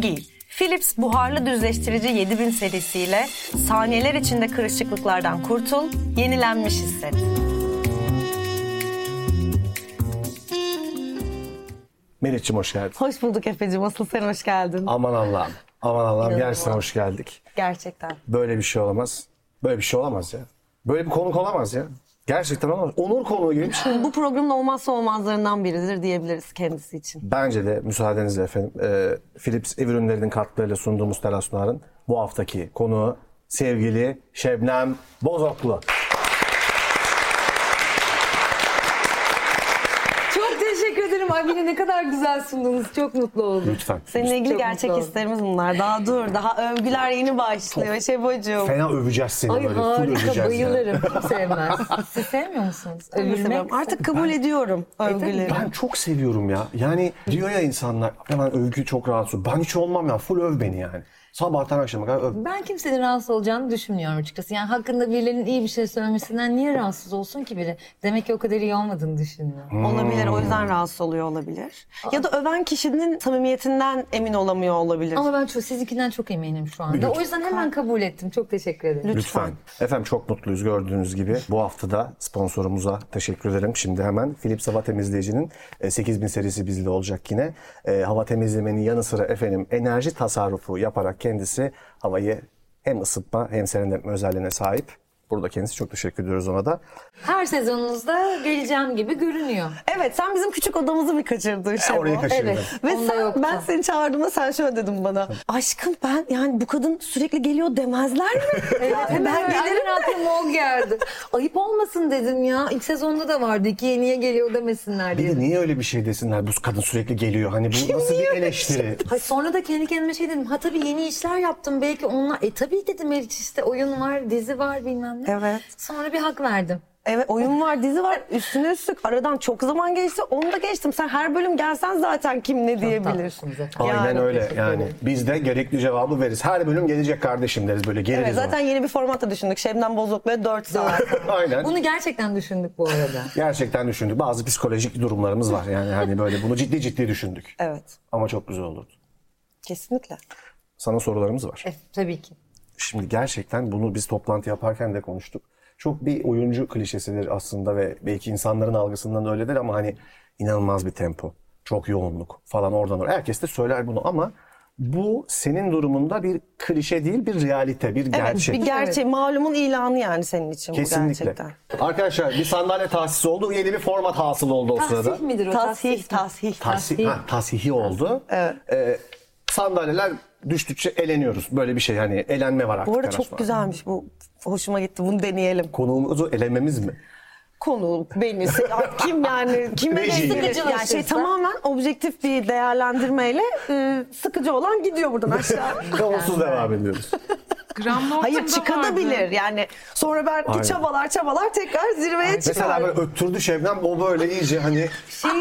gibi giy. Philips buharlı düzleştirici 7000 serisiyle saniyeler içinde kırışıklıklardan kurtul, yenilenmiş hisset. Meriç'im hoş geldin. Hoş bulduk Efe'cim. Asıl sen hoş geldin. Aman Allah'ım. Aman Allah'ım. Gerçekten hoş geldik. Gerçekten. Böyle bir şey olamaz. Böyle bir şey olamaz ya. Böyle bir konuk olamaz ya. Gerçekten olamaz. Onur konuğu gibi. Bu programın olmazsa olmazlarından biridir diyebiliriz kendisi için. Bence de müsaadenizle efendim. Philips ev ürünlerinin katkılarıyla sunduğumuz Terasnar'ın bu haftaki konuğu sevgili Şebnem Bozoklu. Beni ne kadar güzel sundunuz. Çok mutlu oldum. Lütfen. Seninle ilgili çok gerçek hislerimiz bunlar. Daha dur. Daha övgüler yeni başlıyor. Şebocuğum. Fena öveceğiz seni. Ay, böyle. Ay harika. Bayılırım. Yani. Çok sevmez. Siz sevmiyor musunuz? Övülmek. Artık kabul ediyorum övgüleri. Ben çok seviyorum ya. Yani diyor ya insanlar hemen övgü çok rahatsız. Ben hiç olmam ya. Full öv beni yani. Sabahtan akşama kadar öv. Ben kimsenin rahatsız olacağını düşünmüyorum açıkçası. Yani hakkında birilerinin iyi bir şey söylemesinden niye rahatsız olsun ki biri? Demek ki o kadar iyi olmadığını düşünüyor. Olabilir. O yüzden rahatsız oluyor olabilir. Ya da öven kişinin samimiyetinden emin olamıyor olabilir. Ama ben sizinkinden çok eminim şu anda. Lütfen. O yüzden hemen kabul ettim. Çok teşekkür ederim. Lütfen. Efendim çok mutluyuz gördüğünüz gibi. Bu hafta da sponsorumuza teşekkür ederim. Şimdi hemen Philips hava temizleyicinin 8000 serisi bizde olacak yine. Hava temizlemenin yanı sıra efendim enerji tasarrufu yaparak kendisi havayı hem ısıtma hem serinletme özelliğine sahip. Burada kendisi çok teşekkür ediyoruz ona da. Her sezonunuzda geleceğim gibi görünüyor. Evet, sen bizim küçük odamızı mı kaçırdın? Orayı kaçırdım. Evet. Ve ben seni çağırdığımda sen şöyle dedin bana. Aşkım ben yani bu kadın sürekli geliyor demezler mi? Evet, ben gelirim de. O geldi. Ayıp olmasın dedim ya. İlk sezonda da vardı. İkiye niye geliyor demesinler diye. Bir de niye öyle bir şey desinler? Bu kadın sürekli geliyor. Hani bu nasıl bir eleştiri? Hayır, sonra da kendi kendime şey dedim. Ha tabii yeni işler yaptım. Belki onunla. Tabii dedim Meriç işte oyun var, dizi var bilmem. Evet. Sonra bir hak verdim. Evet, oyun var, dizi var, üstüne üstlük. Aradan çok zaman geçti, onu da geçtim. Sen her bölüm gelsen zaten kim ne diyebilir. Aynen yani, öyle yani. Biz de gerekli cevabı veririz. Her bölüm gelecek kardeşim deriz böyle, geliriz. Evet, zaten yeni bir formatta düşündük. Şebnem Bozoklu'ya 4 saat. Aynen. Bunu gerçekten düşündük bu arada. Gerçekten düşündük. Bazı psikolojik durumlarımız var yani hani böyle bunu ciddi ciddi düşündük. Evet. Ama çok güzel olurdu. Kesinlikle. Sana sorularımız var. Tabii ki. Şimdi gerçekten bunu biz toplantı yaparken de konuştuk. Çok bir oyuncu klişesidir aslında ve belki insanların algısından öyledir ama hani inanılmaz bir tempo, çok yoğunluk falan oradan oraya. Herkes de söyler bunu ama bu senin durumunda bir klişe değil, bir realite, bir gerçek. Evet, bir gerçek. Evet. Malumun ilanı yani senin için. Kesinlikle. Bu gerçekten. Arkadaşlar bir sandalye tahsis oldu, yeni bir format hasıl oldu o sırada. Tahsih midir o? Tahsihi oldu. Evet. Sandalyeler düştükçe eleniyoruz. Böyle bir şey hani elenme var artık. Bu arada çok var. Güzelmiş bu. Hoşuma gitti. Bunu deneyelim. Konuğumuzu elememiz mi? Konu beni kim yani kime neyse yani tamamen objektif bir değerlendirmeyle sıkıcı olan gidiyor buradan aşağı. Kavunsuz devam ediyoruz. Hayır çıkabilir yani sonra belki aynen. çabalar tekrar zirveye çıkar. Mesela böyle öttürdü Şebnem o böyle iyice hani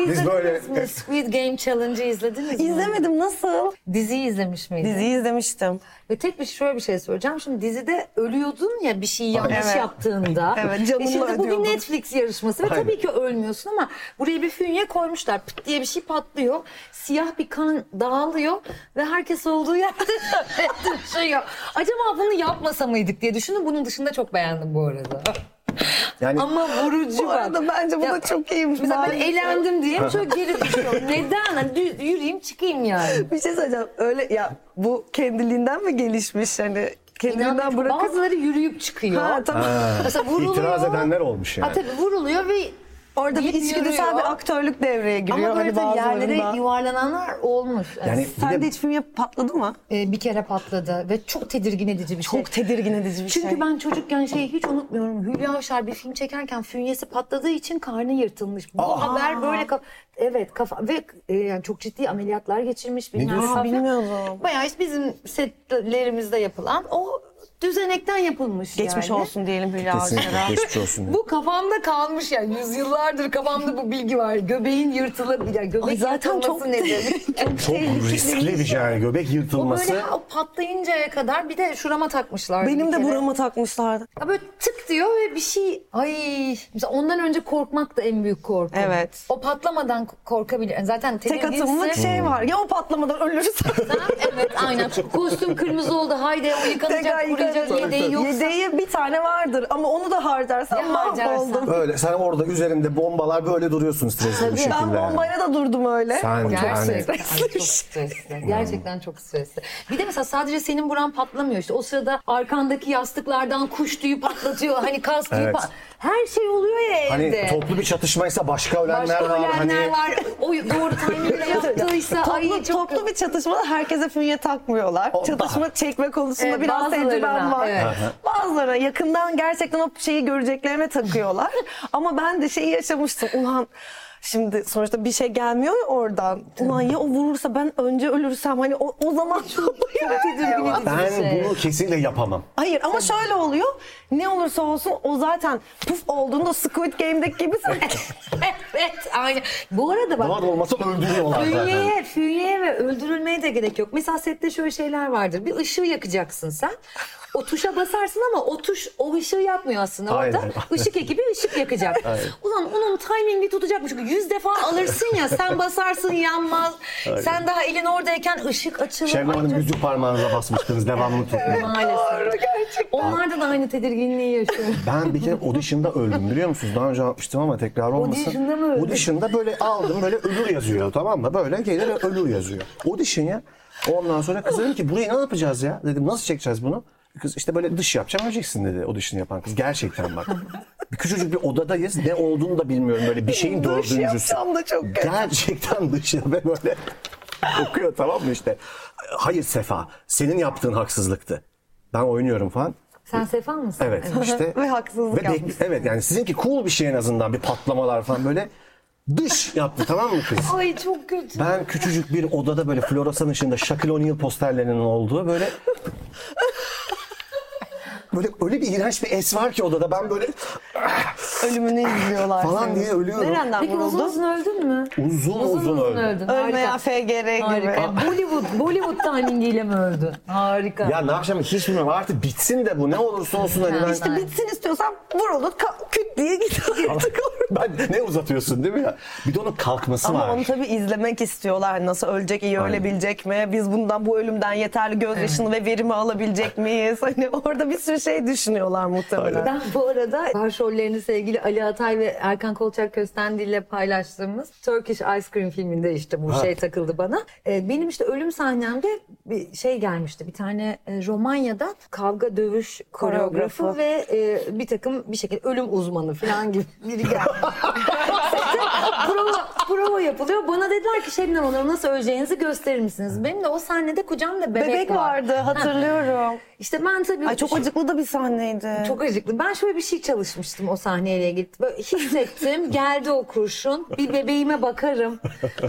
biz böyle. Sweet Game Challenge'ı izlediniz mi? İzlemedim nasıl? Diziyi izlemiş miydin? Diziyi izlemiştim. Ve tek bir şöyle bir şey söyleyeceğim. Şimdi dizide ölüyordun ya bir şey yanlış evet. yaptığında. Evet canımla ödüyordun. Şimdi bu bir Netflix yarışması ve aynen. tabii ki ölmüyorsun ama buraya bir fünye koymuşlar. Pıt diye bir şey patlıyor. Siyah bir kan dağılıyor ve herkes olduğu yerde düşüyor. Acaba bunu yapmasa mıydık diye düşündüm. Bunun dışında çok beğendim bu arada. Yani, ama vurucu bu arada bence bu da çok iyiymiş. Mesela ben eğlendim diyeyim çok geri düşüyorum. Neden? Hani yürüyeyim çıkayım yani. Bir şey söyleyeceğim. Öyle ya bu kendiliğinden mi gelişmiş hani? Kendiliğinden bırakıp. Bazıları yürüyüp çıkıyor. Ha, tamam. Mesela vuruluyor. İtiraz edenler olmuş yani. Ha, tabii vuruluyor ve orada bir içgüdüsel bir aktörlük devreye giriyor. Ama böyle hani yerlere yuvarlananlar olmuş. Yani sen de hiç film patladı mı? Bir kere patladı ve çok tedirgin edici bir şey. Çok tedirgin edici bir şey. Çünkü ben çocukken şeyi hiç unutmuyorum. Hülya Avşar bir film çekerken fünyesi patladığı için karnı yırtılmış. Bu aha. haber böyle evet kafa ve yani çok ciddi ameliyatlar geçirmiş. Ne diyorsun? Bilmiyorum. Bayağı işte bizim setlerimizde yapılan o düzenekten yapılmış. Geçmiş yani. Olsun diyelim Hülya Avcı'ya. Geçmiş olsun. Bu kafamda kalmış yani. Yüzyıllardır kafamda bu bilgi var. Göbeğin yırtılabilir. Yani göbek yırtılması nedir? Çok riskli bir şey yani. Göbek yırtılması. O böyle patlayıncaya kadar bir de şurama takmışlardı. Benim de burama takmışlardı. Ya böyle tık diyor ve bir şey... Ay, mesela ondan önce korkmak da en büyük korku. Evet. O patlamadan korkabilir. Zaten tek atımlı şey var. Ya o patlamadan ölürsen. Evet aynen. Kostüm kırmızı oldu. Haydi o yıkanacak, kuruyacak yedeği yoksa. Yedeği bir tane vardır ama onu da harcarsan mahvoldun. Öyle sen orada üzerinde bombalar böyle duruyorsun stresli bir şekilde. Ben bombaya da durdum öyle. Sen gerçekten çok stresli. Gerçekten çok stresli. Bir de mesela sadece senin buran patlamıyor işte. O sırada arkandaki yastıklardan kuş tüyü patlatıyor. Hani kas tüyü patlatıyor. Her şey oluyor ya evde. Hani toplu bir çatışmaysa başka ölenler var. Başka ölenler var. O doğru timing'le yaptıysa. Toplu bir çatışmada herkese fünye takmıyorlar. Çatışma çekme konusunda biraz tecrübem var. Evet. Bazıları yakından gerçekten o şeyi göreceklerine takıyorlar. Ama ben de şeyi yaşamıştım. Ulan şimdi sonuçta bir şey gelmiyor ya oradan. Ulan ya o vurursa ben önce ölürsem hani o zaman ben bunu kesinlikle yapamam. Hayır ama şöyle oluyor. Ne olursa olsun o zaten puf olduğunda Squid Game'deki gibi. Evet aynı. Bu arada bak. Var olmasa öldürüyorlar zaten. Fülyeye ve öldürülmeye de gerek yok. Mesela sette şöyle şeyler vardır. Bir ışığı yakacaksın sen. O tuşa basarsın ama o tuş o ışığı yapmıyor aslında orada. Aynen. Işık ekibi ışık yakacak. Aynen. Ulan onun timing'i tutacakmış. 100 defa alırsın ya sen basarsın yanmaz. Aynen. Sen daha elin oradayken ışık açılır. Şebnem Hanım yüzük parmağınıza basmıştınız devamlı tutmuyor. Evet, maalesef. Onlarda da aynı tedirginliği yaşıyorum. Ben bir kere audition'da öldüm biliyor musunuz? Daha önce yapmıştım ama tekrar olmasın. Audition'da mı öldün? Audition'da böyle aldım böyle ölür yazıyor tamam mı? Böyle gelir ölür yazıyor. Audition ya. Ondan sonra kız dedim ki burayı ne yapacağız ya? Dedim nasıl çekeceğiz bunu? Kız işte böyle dış yapacağım öleceksin dedi o dışını yapan kız. Gerçekten bak. Bir küçücük bir odadayız. Ne olduğunu da bilmiyorum böyle bir şeyin dördüncüsü. Dış yapacağım da çok kötü. Gerçekten dış yapacağım böyle okuyor tamam mı işte. Hayır Sefa senin yaptığın haksızlıktı. Ben oynuyorum falan. Sen Sefa mısın? Evet işte. Ve haksızlık yapmışsın. Evet yani sizinki cool bir şey en azından bir patlamalar falan böyle. Dış yaptı tamam mı kız? Ay çok kötü. Ben küçücük bir odada böyle floresan ışığında Shaquille O'Neal posterlerinin olduğu böyle... Böyle öyle bir iğrenç bir es var ki odada ben böyle ölümünü izliyorlar falan senin diye ölüyorum. Nereden peki vuruldun? Uzun öldün mü? Uzun öldün. Ölmeye FGR gibi. Bollywood timingiyle mi öldün? Harika. Ya ne yapacağım hiç bilmiyorum artık bitsin de bu ne olursa olsun. Hani ben... İşte bitsin istiyorsan vuruldun küt diye git artık. Ben ne uzatıyorsun değil mi ya? Bir de onun kalkması ama var. Ama onu tabii izlemek istiyorlar. Nasıl ölecek iyi ölebilecek mi? Biz bundan bu ölümden yeterli gözyaşını ve verimi alabilecek miyiz? Hani orada bir sürü şey düşünüyorlar muhtemelen. Ben bu arada başrollerini sevgili Ali Atay ve Erkan Kolçak Köstendi ile paylaştığımız Turkish Ice Cream filminde işte bu şey takıldı bana. Benim işte ölüm sahnemde bir şey gelmişti. Bir tane Romanya'da kavga dövüş koreografı ve bir takım bir şekilde ölüm uzmanı falan gibi biri geldi. Prova yapılıyor. Bana dediler ki Şebnem Hanım nasıl öleceğinizi gösterir misiniz? Benim de o sahnede kucağımda bebek vardı. Hatırlıyorum. İşte ben tabii... Ay çok acıklı da bir sahneydi. Çok acıklı. Ben şöyle bir şey çalışmıştım o sahneyle ilgili. Böyle hissettim. Geldi o kurşun. Bir bebeğime bakarım.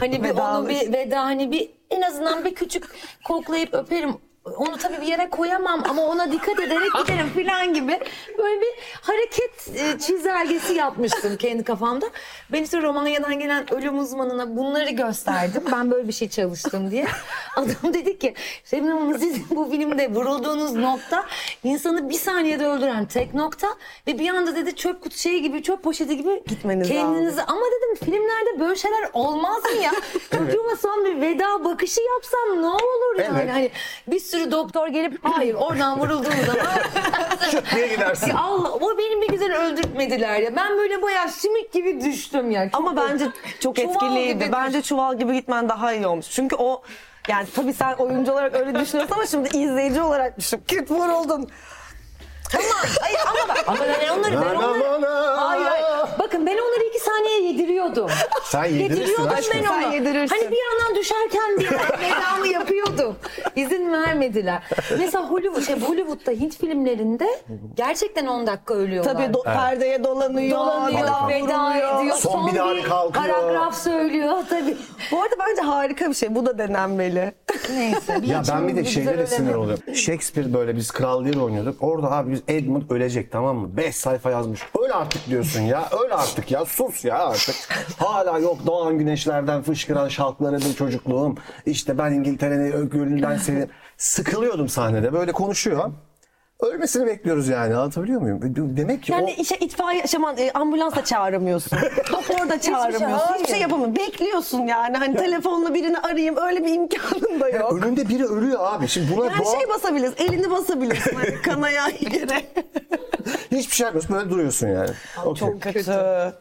Hani bir onu bir veda hani bir en azından bir küçük koklayıp öperim. Onu tabii bir yere koyamam ama ona dikkat ederek giderim falan gibi böyle bir hareket çizelgesi yapmıştım kendi kafamda. Ben işte Romanya'dan gelen ölüm uzmanına bunları gösterdim. Ben böyle bir şey çalıştım diye. Adam dedi ki Şebnem Hanım siz bu filmde vurulduğunuz nokta insanı bir saniyede öldüren tek nokta ve bir anda dedi çöp kutu şey gibi çöp poşeti gibi gitmeniz kendinizi ama dedim filmlerde böyle şeyler olmaz mı ya? Çocuğuma son bir veda bakışı yapsam ne olur yani hani bir sürü doktor gelip hayır oradan vurulduğum zaman niye gidersin? Allah o beni bir güzel öldürtmediler ya. Ben böyle bayağı simit gibi düştüm ya. Ama çok bence çok etkiliydi. Bence çuval gibi gitmen daha iyi olmuş. Çünkü o yani tabii sen oyuncu olarak öyle düşünüyorsun ama şimdi izleyici olarak düşün. Küt vuruldun. Tamam. Hayır ama bak. Ama ben onları... Hayır. Bak Bakın ben onları 2 saniye yediriyordum. Sen yedirirsin aşkım. Sen yedirirsin. Hani bir yandan düşerken bir yandan vedamı yapıyordum. İzin vermediler. Mesela Hollywood'da Hint filmlerinde gerçekten 10 dakika ölüyorlar. Tabii perdeye dolanıyor, veda ediyor. Son bir paragraf söylüyor tabii. Bu arada bence harika bir şey. Bu da denenmeli. Neyse. Ya ben bir de şeylere sinir oluyorum. Shakespeare böyle biz kral diye oynuyorduk. Orada abi biz Edmund ölecek, tamam mı? 5 sayfa yazmış. Öl artık diyorsun ya. Öl artık ya. Sus ya artık. Hala yok doğan güneşlerden fışkıran şalklarıdır çocukluğum. İşte ben İngiltere'nin gönlünden seni... Sıkılıyordum sahnede. Böyle konuşuyor. Ölmesini bekliyoruz yani. Anlatabiliyor muyum? Demek ki yani o... işte itfaiye, ambulans da çağıramıyorsun. Doktor da çağıramıyorsun. Hiçbir şey yapamıyorsun. Bekliyorsun yani. Hani ya. Telefonla birini arayayım. Öyle bir imkanın da yok. Yani önünde biri ölüyor abi. Şimdi buna yani şey basabiliriz. Elini basabilirsin. Hani kanaya yere. Hiçbir şey yapmıyorsun. Böyle duruyorsun yani. Okay. Çok kötü.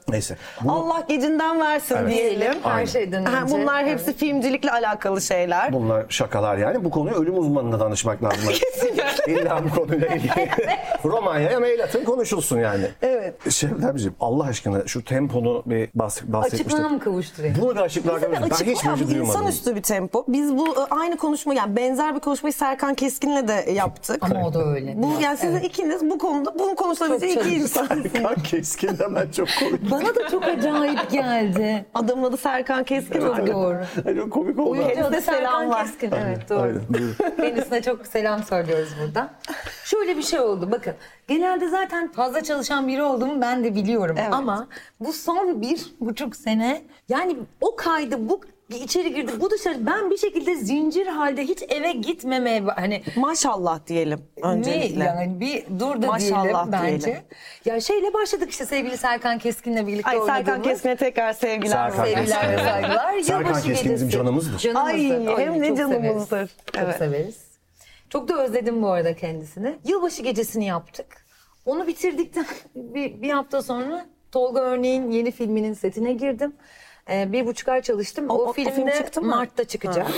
Neyse. Bunu... Allah gecinden versin diyelim. Aynen. Her şeyden önce. Bunlar hepsi filmcilikle alakalı şeyler. Bunlar şakalar yani. Bu konuyu ölüm uzmanına danışmak lazım. Kesinlikle. İlla bu konuyla ilgili. Romanya'ya mail atın, konuşulsun yani. Evet. Şebnemciğim Allah aşkına şu temponu bir bahsetmiştik. Açıklığa mı kavuşturayım? Bunu bir açıklığa kavuşturayım. Ben hiç böyle duymadım. İnsanüstü bir tempo. Biz bu aynı konuşma yani benzer bir konuşmayı Serkan Keskin'le de yaptık. Ama o da öyle. Bu yani sizin ikiniz bu konuda bunu konuşabileceği iki insan. Serkan Keskin hemen çok komik. Bana da çok acayip geldi. Adamın adı Serkan Keskin oldu. Doğru. Çok komik oldu. Uyuyor da selam var. Keskin. Evet doğru. Kendisine çok selam söylüyoruz burada. Şöyle bir şey oldu bakın. Genelde zaten fazla çalışan biri olduğumu ben de biliyorum. Evet. Ama bu son 1,5 sene yani o kaydı bu... İçeri girdi, bu dışarı. Ben bir şekilde zincir halde hiç eve gitmemeye hani maşallah diyelim öncelikle. Yani bir dur da maşallah diyelim bence. Diyelim. Ya şeyle başladık işte sevgili Serkan Keskin'le birlikte oynadığımız. Ay Serkan Keskin'e tekrar sevgiler. Sevgiler ve saygılar. Serkan Keskin bizim canımızdır. Canımızdır. Ay hem ne canımızdır. Severiz. Evet. Çok severiz. Çok da özledim bu arada kendisini. Yılbaşı gecesini yaptık. Onu bitirdikten bir hafta sonra Tolga örneğin yeni filminin setine girdim. 1,5 ay çalıştım. O film çıktı mı? Mart'ta çıkacak. Ha.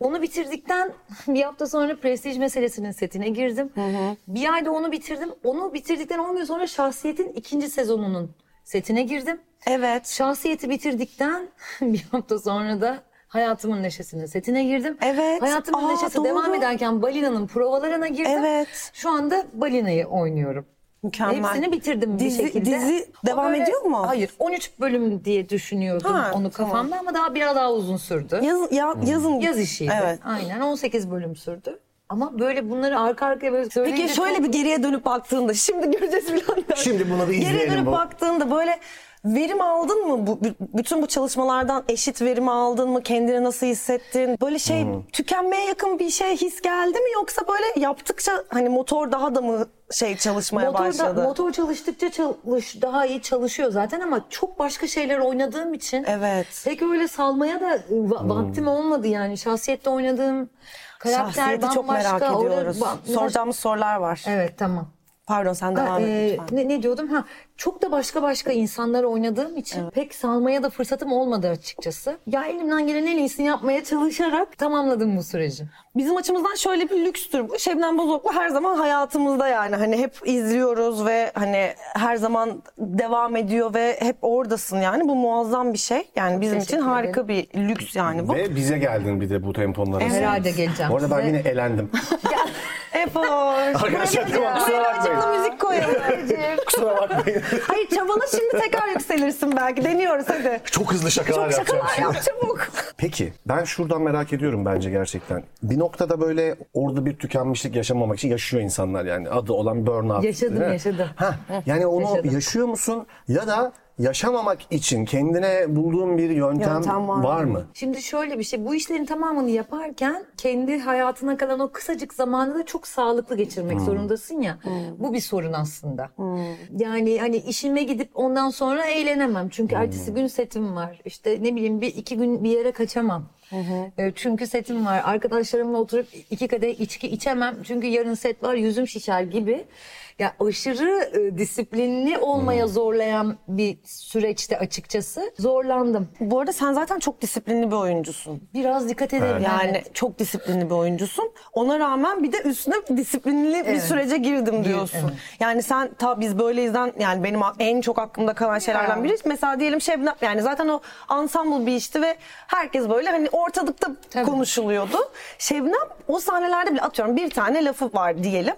Onu bitirdikten bir hafta sonra Prestige meselesinin setine girdim. Hı hı. Bir ayda onu bitirdim. Onu bitirdikten 10 gün sonra Şahsiyet'in 2. sezonunun setine girdim. Evet. Şahsiyet'i bitirdikten bir hafta sonra da Hayatımın Neşesi'nin setine girdim. Evet. Hayatımın Neşesi doğru. Devam ederken Balina'nın provalarına girdim. Evet. Şu anda Balina'yı oynuyorum. Mükemmel. Hepsini bitirdim bir şekilde. Dizi devam ediyor mu? Hayır. 13 bölüm diye düşünüyordum onu kafamda ama daha biraz daha uzun sürdü. Yazın. Yaz işiydi. Evet. Aynen 18 bölüm sürdü. Ama böyle bunları arka arkaya böyle söyleyince... Peki şöyle bir geriye dönüp baktığında şimdi göreceğiz falan. Şimdi bunu bir izleyelim. Geriye dönüp baktığında böyle verim aldın mı? Bütün bu çalışmalardan eşit verim aldın mı? Kendini nasıl hissettin? Böyle şey tükenmeye yakın bir şey his geldi mi? Yoksa böyle yaptıkça hani motor daha da mı çalışmaya başladı? Motor çalıştıkça daha iyi çalışıyor zaten ama çok başka şeyler oynadığım için. Evet. Pek öyle salmaya da vaktim olmadı yani. Şahsiyette oynadığım karakter Şahsiyeti çok merak ediyoruz. Soracağımız sorular var. Evet tamam. Pardon sen devam et lütfen. Ne diyordum? Çok da başka insanlar oynadığım için pek salmaya da fırsatım olmadı açıkçası. Ya elimden gelen en iyisini yapmaya çalışarak tamamladım bu süreci. Bizim açımızdan şöyle bir lükstür. Şebnem Bozoklu her zaman hayatımızda yani hani hep izliyoruz ve hani her zaman devam ediyor ve hep oradasın yani bu muazzam bir şey. Yani bizim için harika bir lüks yani bu. Ve bize geldin bir de bu temponlara. Herhalde geleceğim. Bu arada ben yine elendim. Arkadaşlar tamam kusura bakmayın. Müzik koyalım. Kusura bakmayın. Hayır çabana şimdi tekrar yükselirsin belki. Deniyoruz hadi. Çok hızlı şakalar yapacağım. Çok şakalar yap çabuk. Peki ben şuradan merak ediyorum bence gerçekten. Bir noktada böyle orada bir tükenmişlik yaşamamak için yaşıyor insanlar yani. Adı olan burnout. Yaşadım. Yani onu yaşıyor musun ya da yaşamamak için kendine bulduğun bir yöntem var mı? Şimdi şöyle bir şey, bu işlerin tamamını yaparken kendi hayatına kalan o kısacık zamanı da çok sağlıklı geçirmek zorundasın ya. Bu bir sorun aslında. Yani hani işime gidip ondan sonra eğlenemem. Çünkü ertesi gün setim var. İşte ne bileyim 2 gün bir yere kaçamam. Çünkü setim var. Arkadaşlarımla oturup 2 kadeh içki içemem. Çünkü yarın set var, yüzüm şişer gibi. Ya aşırı disiplinli olmaya zorlayan bir süreçte açıkçası zorlandım. Bu arada sen zaten çok disiplinli bir oyuncusun. Biraz dikkat ederim. Evet. Yani evet, çok disiplinli bir oyuncusun. Ona rağmen bir de üstüne disiplinli bir sürece girdim diyorsun. Evet. Yani sen biz böyleyizden, yani benim en çok aklımda kalan şeylerden biri. Mesela diyelim Şebnem, yani zaten o ensemble bir işti ve herkes böyle hani ortalıkta konuşuluyordu. Şebnem o sahnelerde bile, atıyorum bir tane lafı var diyelim.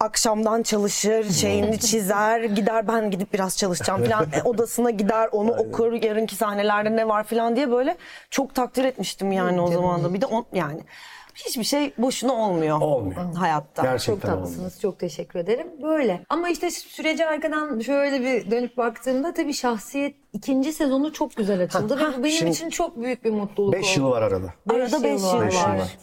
Akşamdan çalışır, şeyini çizer, gider ben gidip biraz çalışacağım falan, odasına gider onu okur, yarınki sahnelerde ne var falan diye böyle çok takdir etmiştim yani o zaman da. Bir de yani hiçbir şey boşuna olmuyor. Olmuyor. Hayatta. Gerçekten çok tatlısınız. Olmuyor. Çok teşekkür ederim. Böyle. Ama işte sürece arkadan şöyle bir dönüp baktığımda tabii Şahsiyet 2. sezonu çok güzel açıldı. Ve benim için çok büyük bir mutluluk oldu. 5 yıl var arada. Arada 5 yıl var.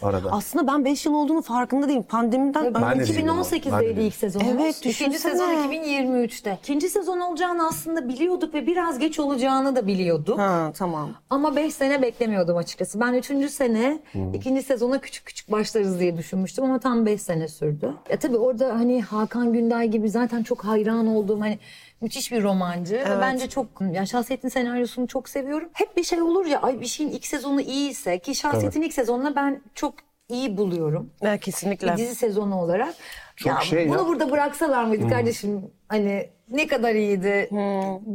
Arada. Aslında ben 5 yıl olduğunu farkında değilim. Pandemiden önce 2018'deydi ilk sezonumuz. Evet, düşünsene. 2. sezon 2023'te. 2. sezon olacağını aslında biliyorduk ve biraz geç olacağını da biliyorduk. Ha, tamam. Ama 5 sene beklemiyordum açıkçası. Ben 3. sene 2. sezona küçük başlarız diye düşünmüştüm ama tam 5 sene sürdü. Ya tabii orada hani Hakan Günday gibi zaten çok hayran olduğum, hani müthiş bir romancı. Evet. Bence çok, yani Şahsiyet'in senaryosunu çok seviyorum. Hep bir şey olur ya, ay bir şeyin ilk sezonu iyiyse, ki Şahsiyet'in ilk sezonuna ben çok iyi buluyorum. Evet, kesinlikle. Dizi sezonu olarak. Çok ya, bunu burada bıraksalar mıydı kardeşim? Hani ne kadar iyiydi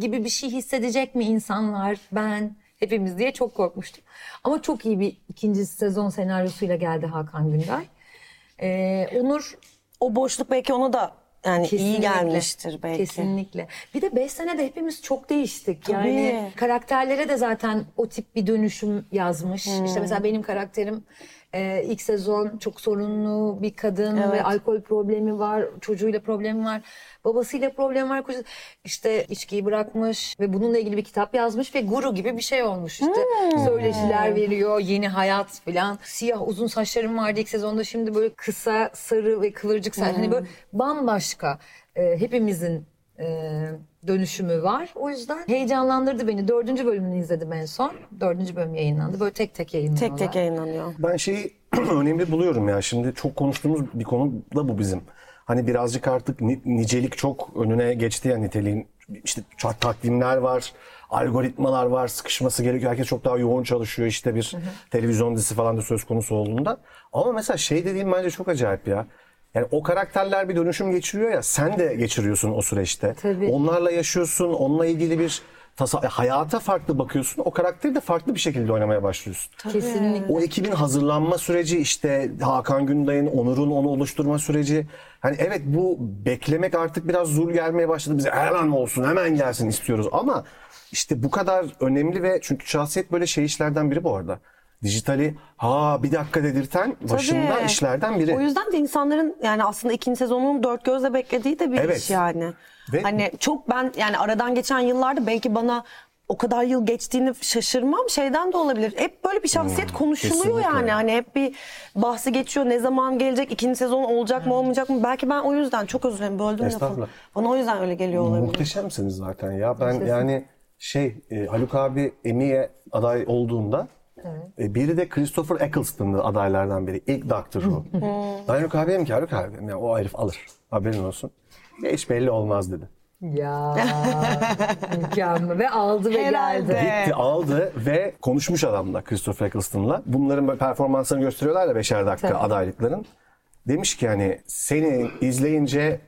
gibi bir şey hissedecek mi insanlar, ben, hepimiz diye çok korkmuştum. Ama çok iyi bir 2. sezon senaryosuyla geldi Hakan Günday. Onur, o boşluk belki ona da yani iyi gelmiştir belki. Kesinlikle. Bir de 5 senede hepimiz çok değiştik. Tabii. Yani karakterlere de zaten o tip bir dönüşüm yazmış. İşte mesela benim karakterim ilk sezon çok sorunlu bir kadın ve alkol problemi var, çocuğuyla problemi var, babasıyla problemi var, işte içkiyi bırakmış ve bununla ilgili bir kitap yazmış ve guru gibi bir şey olmuş işte, söyleşiler veriyor, yeni hayat falan. Siyah uzun saçlarım vardı ilk sezonda, şimdi böyle kısa, sarı ve kıvırcık saç, hani böyle bambaşka hepimizin dönüşümü var. O yüzden heyecanlandırdı beni. 4. bölümünü izledim en son. 4. bölüm yayınlandı. Böyle tek tek yayınlanıyor. Tek tek yayınlanıyor. Ben şeyi önemli buluyorum ya. Şimdi çok konuştuğumuz bir konu da bu bizim. Hani birazcık artık nicelik çok önüne geçti ya, niteliğin. İşte takvimler var, algoritmalar var, sıkışması gerekiyor. Herkes çok daha yoğun çalışıyor işte bir televizyon dizisi falan da söz konusu olduğunda. Ama mesela şey dediğim bence çok acayip ya. Yani o karakterler bir dönüşüm geçiriyor ya, sen de geçiriyorsun o süreçte. Tabii. Onlarla yaşıyorsun, onunla ilgili bir hayata farklı bakıyorsun. O karakteri de farklı bir şekilde oynamaya başlıyorsun. Tabii. Kesinlikle. O ekibin hazırlanma süreci, işte Hakan Günday'ın, Onur'un onu oluşturma süreci. Hani evet, bu beklemek artık biraz zul gelmeye başladı. Bize hemen olsun, hemen gelsin istiyoruz ama işte bu kadar önemli ve çünkü Şahsiyet böyle şey işlerden biri bu arada. Dijitali bir dakika dedirten başında işlerden biri. O yüzden de insanların yani aslında 2. sezonun 4 gözle beklediği de bir iş yani. Ve hani çok ben yani aradan geçen yıllarda belki bana o kadar yıl geçtiğini şaşırmam şeyden de olabilir. Hep böyle bir Şahsiyet konuşuluyor kesinlikle. Yani hani hep bir bahsi geçiyor, ne zaman gelecek, 2. sezon olacak mı olmayacak mı? Belki ben o yüzden çok özledim, böldüm lafı. Bana o yüzden öyle geliyor olabilir. Muhteşemsiniz zaten ya. Ben yani Haluk abi Emmy'ye aday olduğunda biri de Christopher Eccleston'lı adaylardan biri. İlk Doctor Who. Haluk abi dedim ki, Haluk abi dedim, ya, o herif alır. Haberin olsun. Hiç belli olmaz dedi. Ya mükemmel. Ve aldı ve geldi. Gitti aldı ve konuşmuş adamla, Christopher Eccleston'la. Bunların performanslarını gösteriyorlar da 5'er dakika adaylıkların. Demiş ki hani seni izleyince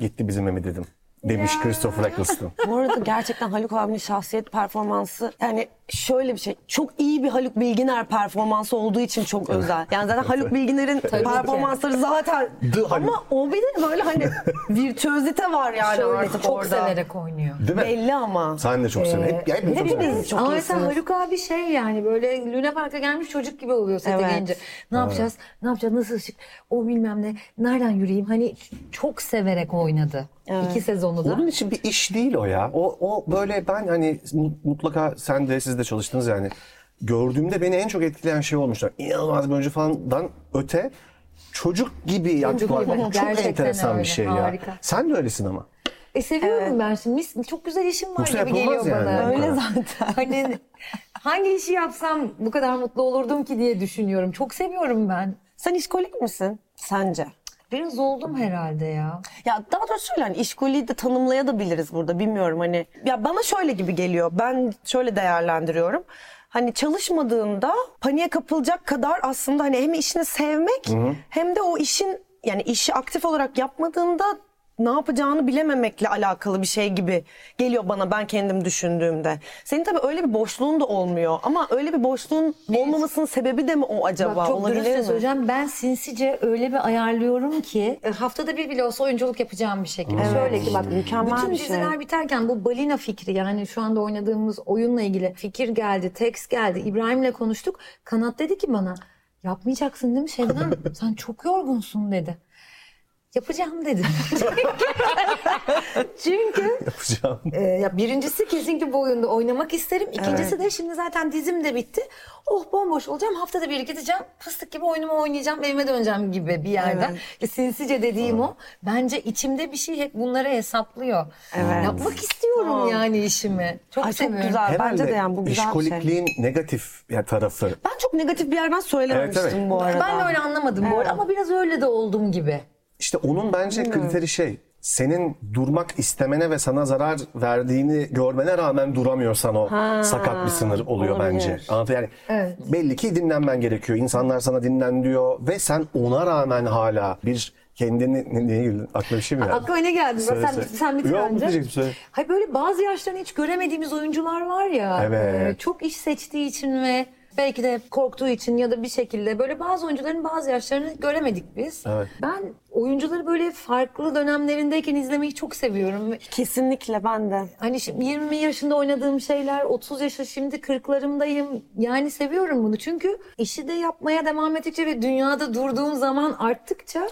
gitti bizim Emi dedim. Demiş Christopher Eccleston. Bu arada gerçekten Haluk abinin Şahsiyet performansı, yani şöyle bir şey, çok iyi bir Haluk Bilginer performansı olduğu için çok özel. Yani zaten Haluk Bilginer'in performansları zaten ama o bir böyle hani virtüözite var yani. Şöyle, artık çok orada. Çok severek oynuyor. Değil mi? Belli ama. Sen de çok severek. Hepimiz çok ama mesela Haluk abi yani böyle Luna Park'a gelmiş çocuk gibi oluyor sete gelince. Ne yapacağız? Ne yapacağız? Nasıl ışık? O bilmem ne. Nereden yürüyeyim? Hani çok severek oynadı. 2 sezonu da. Onun için bir iş değil o ya. O böyle ben hani mutlaka siz de çalıştınız yani. Gördüğümde beni en çok etkileyen şey olmuşlar. İnanılmaz bir oyuncu falandan öte çocuk gibi yaklaşmak. Çok enteresan öyle. Bir şey ya. Harika. Sen de öylesin ama. Seviyorum ben şimdi. Mis, çok güzel işim var gibi geliyor yani bana. Öyle zaten. Hani hangi işi yapsam bu kadar mutlu olurdum ki diye düşünüyorum. Çok seviyorum ben. Sen işkolik misin sence? Biraz oldum herhalde ya. Ya daha doğrusu öyle, hani işkoliği de tanımlayabiliriz burada, bilmiyorum hani. Ya bana şöyle gibi geliyor, ben şöyle değerlendiriyorum. Hani çalışmadığında paniğe kapılacak kadar aslında hani hem işini sevmek, hı-hı, hem de o işin, yani işi aktif olarak yapmadığında ne yapacağını bilememekle alakalı bir şey gibi geliyor bana, ben kendim düşündüğümde. Senin tabii öyle bir boşluğun da olmuyor ama öyle bir boşluğun olmamasının sebebi de mi o acaba? Bak, çok dürüstçe söyleyeceğim, ben sinsice öyle bir ayarlıyorum ki haftada bir bile olsa oyunculuk yapacağım bir şekilde. Evet. Şöyle ki bak, mükemmel bütün bir şey. Bütün diziler biterken bu balina fikri, yani şu anda oynadığımız oyunla ilgili fikir geldi, tekst geldi. İbrahim'le konuştuk. Kanat dedi ki bana, yapmayacaksın değil mi Şebnem? Sen çok yorgunsun dedi. Yapacağım dedim. Çünkü yapacağım. Ya birincisi kesinlikle bu oyunda oynamak isterim. İkincisi de şimdi zaten dizim de bitti. Oh, bomboş olacağım. Haftada bir gideceğim. Fıstık gibi oyunumu oynayacağım. Evime döneceğim gibi bir yerden. Evet. Sinsice dediğim o. Bence içimde bir şey hep bunları hesaplıyor. Evet. Yapmak istiyorum yani işimi. Çok seviyorum. Çok güzel. Herhalde bence de yani bu güzel bir şey. İşkolikliğin negatif tarafı. Ben çok negatif bir yerden söylememiştim bu arada. Ben de öyle anlamadım bu arada ama biraz öyle de oldum gibi. İşte onun bence kriteri şey, senin durmak istemene ve sana zarar verdiğini görmene rağmen duramıyorsan o sakat bir sınır oluyor bence. Yani belli ki dinlenmen gerekiyor. İnsanlar sana dinlen diyor ve sen ona rağmen hala bir kendini... Neye güldün? Aklıma bir şey mi geldi? Aklıma ne geldi? Sen bitir önce. Hayır, böyle bazı yaşlarını hiç göremediğimiz oyuncular var ya, çok iş seçtiği için ve belki de korktuğu için ya da bir şekilde böyle bazı oyuncuların bazı yaşlarını göremedik biz. Evet. Ben oyuncuları böyle farklı dönemlerindeyken izlemeyi çok seviyorum. Kesinlikle, ben de. Hani şimdi 20 yaşında oynadığım şeyler, 30 yaşa şimdi 40'larımdayım. Yani seviyorum bunu çünkü işi de yapmaya devam ettikçe ve dünyada durduğum zaman arttıkça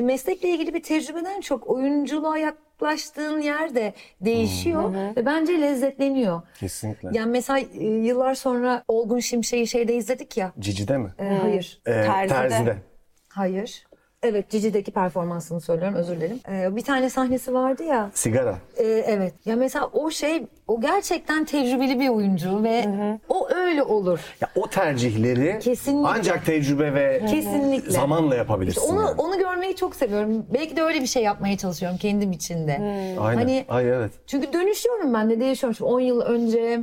meslekle ilgili bir tecrübeden çok oyunculuğa yaklaştığın yer de değişiyor ve bence lezzetleniyor. Kesinlikle. Yani mesela yıllar sonra Olgun Şimşek'i şeyde izledik ya. Cici'de mi? Hayır. Terzi'de. Hayır. Evet, Cici'deki performansını söylüyorum, özür dilerim. Bir tane sahnesi vardı ya. Sigara. Evet. Ya mesela o şey, o gerçekten tecrübeli bir oyuncu ve o öyle olur. Ya o tercihleri ancak tecrübe ve zamanla yapabilirsin. İşte onu görmeyi çok seviyorum. Belki de öyle bir şey yapmaya çalışıyorum kendim içinde. Aynen. Hani, çünkü dönüşüyorum, ben de değişiyorum. Şimdi 10 yıl önce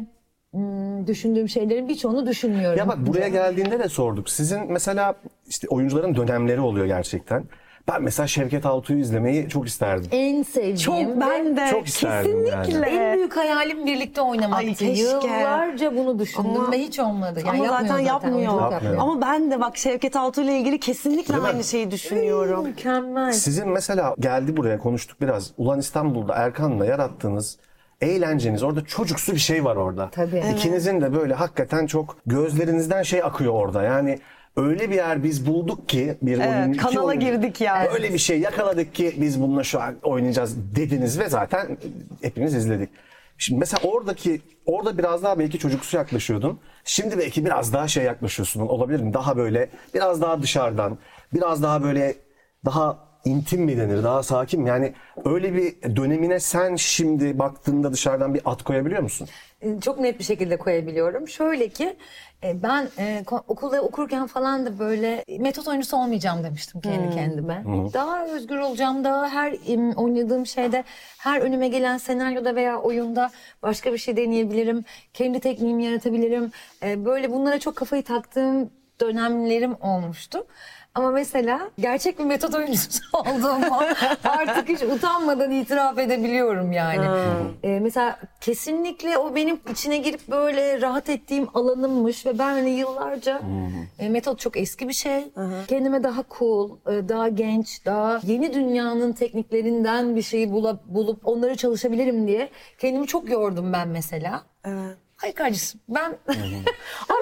düşündüğüm şeylerin birçoğunu düşünmüyorum. Ya bak, buraya geldiğinde de sorduk. Sizin mesela işte oyuncuların dönemleri oluyor gerçekten. Ben mesela Şevket Altuğ'u izlemeyi çok isterdim. En sevdiğim. Çok, ben de. Çok isterdim. Kesinlikle. Yani. En büyük hayalim birlikte oynamaktı. Yıllarca bunu düşündüm ve hiç olmadı. Yani ama zaten yapmıyor. Ama ben de bak Şevket Altuğ'la ilgili kesinlikle aynı şeyi düşünüyorum. Mükemmel. Sizin mesela geldi buraya konuştuk biraz. Ulan İstanbul'da Erkan'la yarattığınız eğlenceniz, orada çocuksu bir şey var orada. Tabii. İkinizin de böyle hakikaten çok gözlerinizden şey akıyor orada. Yani öyle bir yer biz bulduk ki bir oyun, kanala girdik yani. Öyle bir şey yakaladık ki biz bununla şu an oynayacağız dediniz ve zaten hepimiz izledik. Şimdi mesela orada biraz daha belki çocuksu yaklaşıyordun. Şimdi belki biraz daha şey yaklaşıyorsun. Olabilir mi? Daha böyle biraz daha dışarıdan, biraz daha böyle daha İntim mi denir? Daha sakin mi? Yani öyle bir dönemine sen şimdi baktığında dışarıdan bir at koyabiliyor musun? Çok net bir şekilde koyabiliyorum. Şöyle ki ben okulda okurken falan da böyle metot oyuncusu olmayacağım demiştim kendi kendime. Daha özgür olacağım, daha her oynadığım şeyde, her önüme gelen senaryoda veya oyunda başka bir şey deneyebilirim. Kendi tekniğimi yaratabilirim. Böyle bunlara çok kafayı taktığım dönemlerim olmuştu. Ama mesela gerçek bir metot oyuncusu olduğumu artık hiç utanmadan itiraf edebiliyorum yani. Mesela kesinlikle o benim içine girip böyle rahat ettiğim alanımmış ve ben hani yıllarca metot çok eski bir şey. Kendime daha cool, daha genç, daha yeni dünyanın tekniklerinden bir şeyi bulup onları çalışabilirim diye kendimi çok yordum ben mesela. Evet. Hayır kardeşim, ben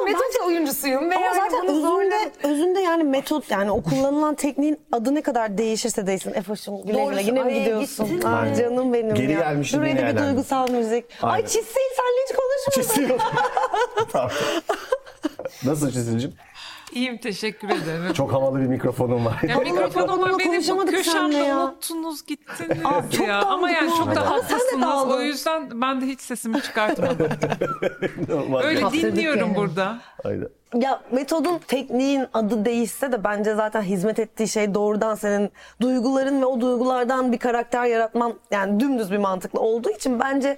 metot oyuncusuyum. Ama yani zaten özünde yani metot, yani o kullanılan tekniğin adı ne kadar değişirse değişsin. Efoş'um güle yine mi gidiyorsun? Ay, canım benim. Geri gelmişim yine. Şuraya bir duygusal müzik. Aynen. Ay Çisil, senle hiç konuşmadım. Çisil. Nasıl Çisil'cim? İyiyim, teşekkür ederim. Çok havalı bir mikrofonum var. Ya, mikrofonumla konuşamadık seninle ya. Unuttunuz, gittiniz. Aa, çok ya. Ama yani çok da hassasınız. O yüzden ben de hiç sesimi çıkartmadım. Öyle dinliyorum yani burada. Aynen. Ya metodun, tekniğin adı değişse de bence zaten hizmet ettiği şey doğrudan senin duyguların ve o duygulardan bir karakter yaratman, yani dümdüz bir mantıkla olduğu için bence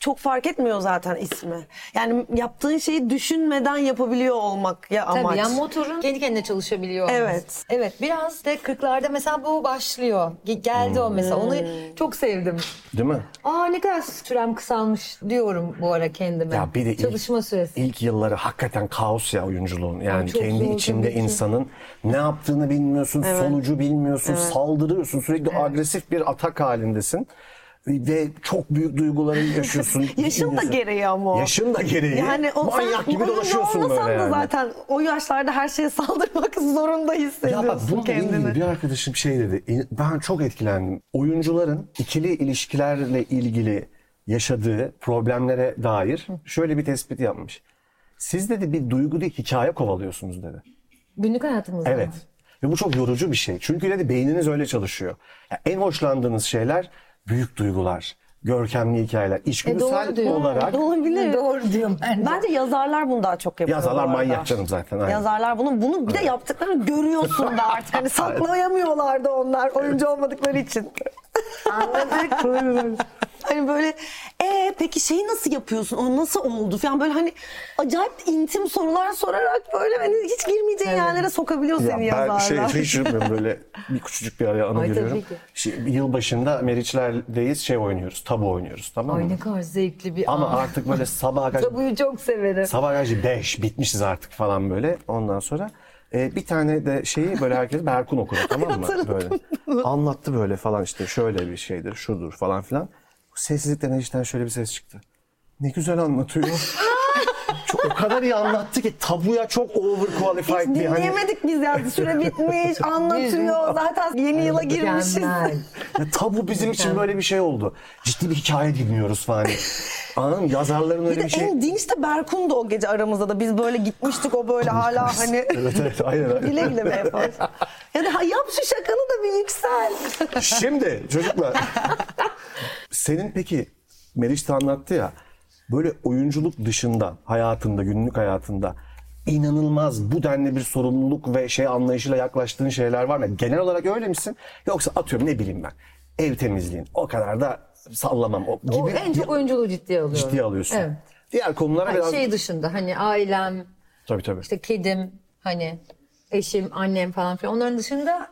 çok fark etmiyor zaten ismi. Yani yaptığın şeyi düşünmeden yapabiliyor olmak ya amaç. Tabii yani motorun kendi kendine çalışabiliyor. Evet. Evet, biraz da 40'larda mesela bu başlıyor. Geldi o mesela. Onu çok sevdim. Değil mi? Aa, ne kadar sürem kısalmış diyorum bu ara kendime. Ya bir de çalışma süresi. İlk yılları hakikaten kaos ya oyunculuğun. Yani kendi içinde insanın ne yaptığını bilmiyorsun, sonucu bilmiyorsun, saldırıyorsun. Sürekli agresif bir atak halindesin. Ve çok büyük duyguları yaşıyorsun. Yaşın da gereği ama o. Yaşın da gereği. Yani o manyak gibi dolaşıyorsun böyle yani. Da zaten o yaşlarda her şeye saldırmak zorunda hissediyorsun kendini. Bir arkadaşım şey dedi, ben çok etkilendim. Oyuncuların ikili ilişkilerle ilgili yaşadığı problemlere dair şöyle bir tespit yapmış. Siz dedi bir duygu değil, hikaye kovalıyorsunuz dedi. Günlük hayatımızda. Evet. Ve bu çok yorucu bir şey. Çünkü dedi beyniniz öyle çalışıyor. Yani en hoşlandığınız şeyler büyük duygular, görkemli hikayeler, içgüdüsel olarak. Olabilir. Doğru diyorum. Bence yazarlar bunu daha çok yapıyor. Yazarlar manyak canım zaten. Aynen. Yazarlar bunu bir de yaptıklarını görüyorsun da artık. Hani saklayamıyorlardı onlar oyuncu olmadıkları için. Anladık. Hani böyle peki şeyi nasıl yapıyorsun? O nasıl oldu? Falan böyle hani acayip intim sorular sorarak böyle hani hiç girmeyeceğin yerlere sokabiliyor seni yazarlar. Ben hiç düşünmüyorum böyle bir küçücük bir araya anı görüyorum. Yılbaşında Meriçler'deyiz, oynuyoruz, tabu oynuyoruz, tamam mı? Ay ne kadar zevkli bir ama artık böyle sabaha karşı. Tabuyu çok severim. Sabaha karşı 5 bitmişiz artık falan böyle. Ondan sonra bir tane de şeyi böyle herkes Berkun okuyor, tamam mı? Böyle anlattı böyle falan, işte şöyle bir şeydir, şudur falan filan. Sessizlikten içten şöyle bir ses çıktı. Ne güzel anlatıyor. O kadar iyi anlattı ki tabuya çok overqualified bir hani. Dinleyemedik biz yani, süre bitmiş, anlatıyor. Zaten yeni yıla girmişiz. Ya, tabu bizim için böyle bir şey oldu. Ciddi bir hikaye dinliyoruz falan. Anladın mı? Yazarların öyle bir şey. En dinç de Berkun da o gece aramızda da biz böyle gitmiştik, o böyle hala hani. Evet aynen. Bile bile mi yapar? Ya da yap şu şakanı da bir yüksel. Şimdi çocuklar. Senin peki, Meriç de anlattı ya, böyle oyunculuk dışında hayatında, günlük hayatında inanılmaz bu denli bir sorumluluk ve şey anlayışıyla yaklaştığın şeyler var mı? Genel olarak öyle misin? Yoksa atıyorum ne bileyim ben, ev temizliğin o kadar da sallamam o gibi. O en çok oyunculuğu ciddiye alıyorum. Ciddiye alıyorsun. Evet. Diğer konulara biraz... Şey dışında hani ailem, tabii. İşte kedim, hani eşim, annem falan filan, onların dışında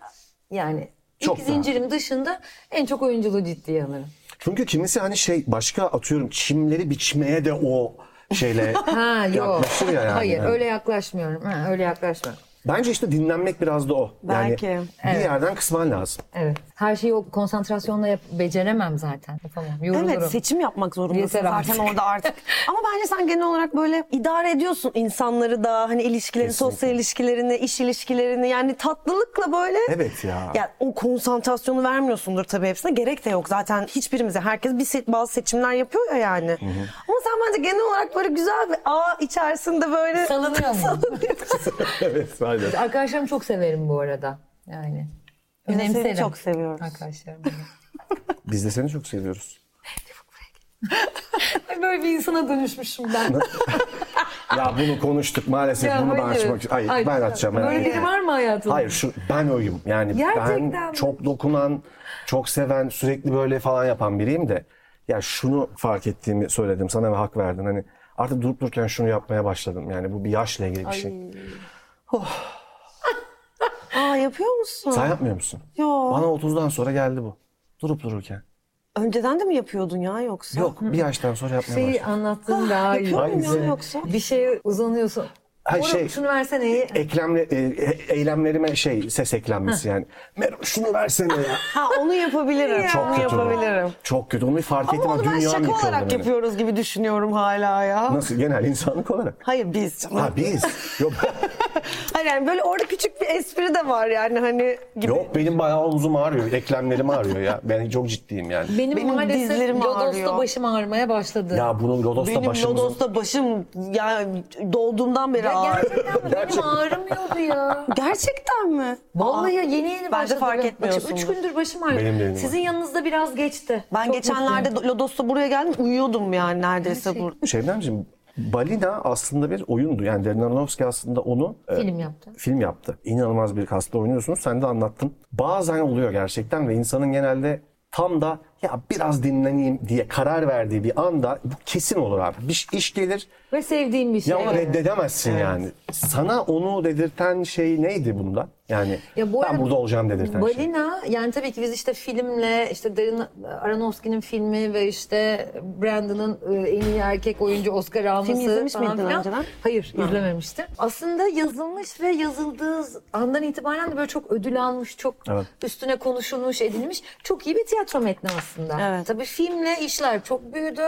yani çok ilk zincirim dışında en çok oyunculuğu ciddiye alırım. Çünkü kimisi hani şey başka atıyorum çimleri biçmeye de o şeyle yaklaşıyor ya yani. Hayır öyle yaklaşmıyorum. Öyle yaklaşmıyorum. Bence işte dinlenmek biraz da o. Belki. Yani bir yerden kısman lazım. Evet. Her şeyi o konsantrasyonla beceremem zaten. Yapamam. Yorulurum. Evet, seçim yapmak zorundasın zaten orada artık. Ama bence sen genel olarak böyle idare ediyorsun insanları da, hani ilişkilerini, sosyal ilişkilerini, iş ilişkilerini, yani tatlılıkla böyle. Evet ya. Yani o konsantrasyonu vermiyorsundur tabii hepsine. Gerek de yok zaten hiçbirimize. Herkes bazı seçimler yapıyor ya yani. Hı-hı. Ama sen bence genel olarak böyle güzel bir ağ içerisinde böyle salınıyorsun. Evet. Arkadaşlarımı çok severim bu arada. Yani seni çok seviyoruz. Arkadaşlarım. Biz de seni çok seviyoruz. Böyle bir insana dönüşmüşüm ben. Ya bunu konuştuk maalesef ya, bunu ben açmak. Hayır ben açacağım. Böyle biri var mı hayatında? Hayır ben oyum. Yani gerçekten ben çok dokunan, çok seven, sürekli böyle falan yapan biriyim de. Ya şunu fark ettiğimi söyledim sana ve hak verdin. Hani artık durup dururken şunu yapmaya başladım. Yani bu bir yaşla ilgili bir şey. Oh. Aa, yapıyor musun? Sen yapmıyor musun? Yok. Bana 30'dan sonra geldi bu. Durup dururken. Önceden de mi yapıyordun ya yoksa? Yok, bir yaştan sonra yapmaya başladım. Şeyi anlattın daha iyi. Yapıyor yoksa? Bir şeye uzanıyorsun. Şunu versene. Eylemlerime ses eklenmesi yani. Meral şunu versene ya. Onu yapabilirim. Ya. Çok kötü. Yapabilirim. Çok kötü. Onu fark ettim. Ama onu ben şaka olarak yapıyoruz gibi düşünüyorum hala ya. Nasıl? Genel insanlık olarak. Hayır biz. Biz. Yok. Hayır yani böyle orada küçük bir espri de var yani hani gibi. Yok benim bayağı omzum ağrıyor, eklemlerim ağrıyor ya. Ben çok ciddiyim yani. Benim maalesef dizlerim ağrıyor. Lodos'ta başım ağrımaya başladı. Ya bunun Lodos'ta başım yani doğduğumdan beri ağrıyor. Gerçekten benim ağrımıyordu ya. Gerçekten mi? Vallahi yeni başladı. Ben de fark etmiyorsun. 3 gündür başım ağrıyor. Sizin yanınızda biraz geçti. Ben çok geçenlerde Lodos'ta buraya geldim uyuyordum yani neredeyse burada. Şebnemciğim, Balina aslında bir oyundu. Yani Darren Aronofsky aslında onu film yaptı. İnanılmaz bir kastla oynuyorsunuz. Sen de anlattın. Bazen oluyor gerçekten ve insanın genelde tam da ya biraz dinleneyim diye karar verdiği bir anda bu kesin olur abi. Bir iş gelir. Ve sevdiğim bir şey. Ya onu reddedemezsin yani. Sana onu dedirten şey neydi bunda? Yani ya bu ben burada olacağım dedirten Balina, şey. Balina yani tabii ki biz işte filmle işte Darren Aronofsky'nin filmi ve işte Brandon'ın en iyi erkek oyuncu Oscar alması falan. Film izlemiş miydin önceden? Hayır izlememiştim. Aslında yazılmış ve yazıldığı andan itibaren de böyle çok ödül almış, çok üstüne konuşulmuş, edilmiş. Çok iyi bir tiyatro metni aslında. Evet. Tabii filmle işler çok büyüdü.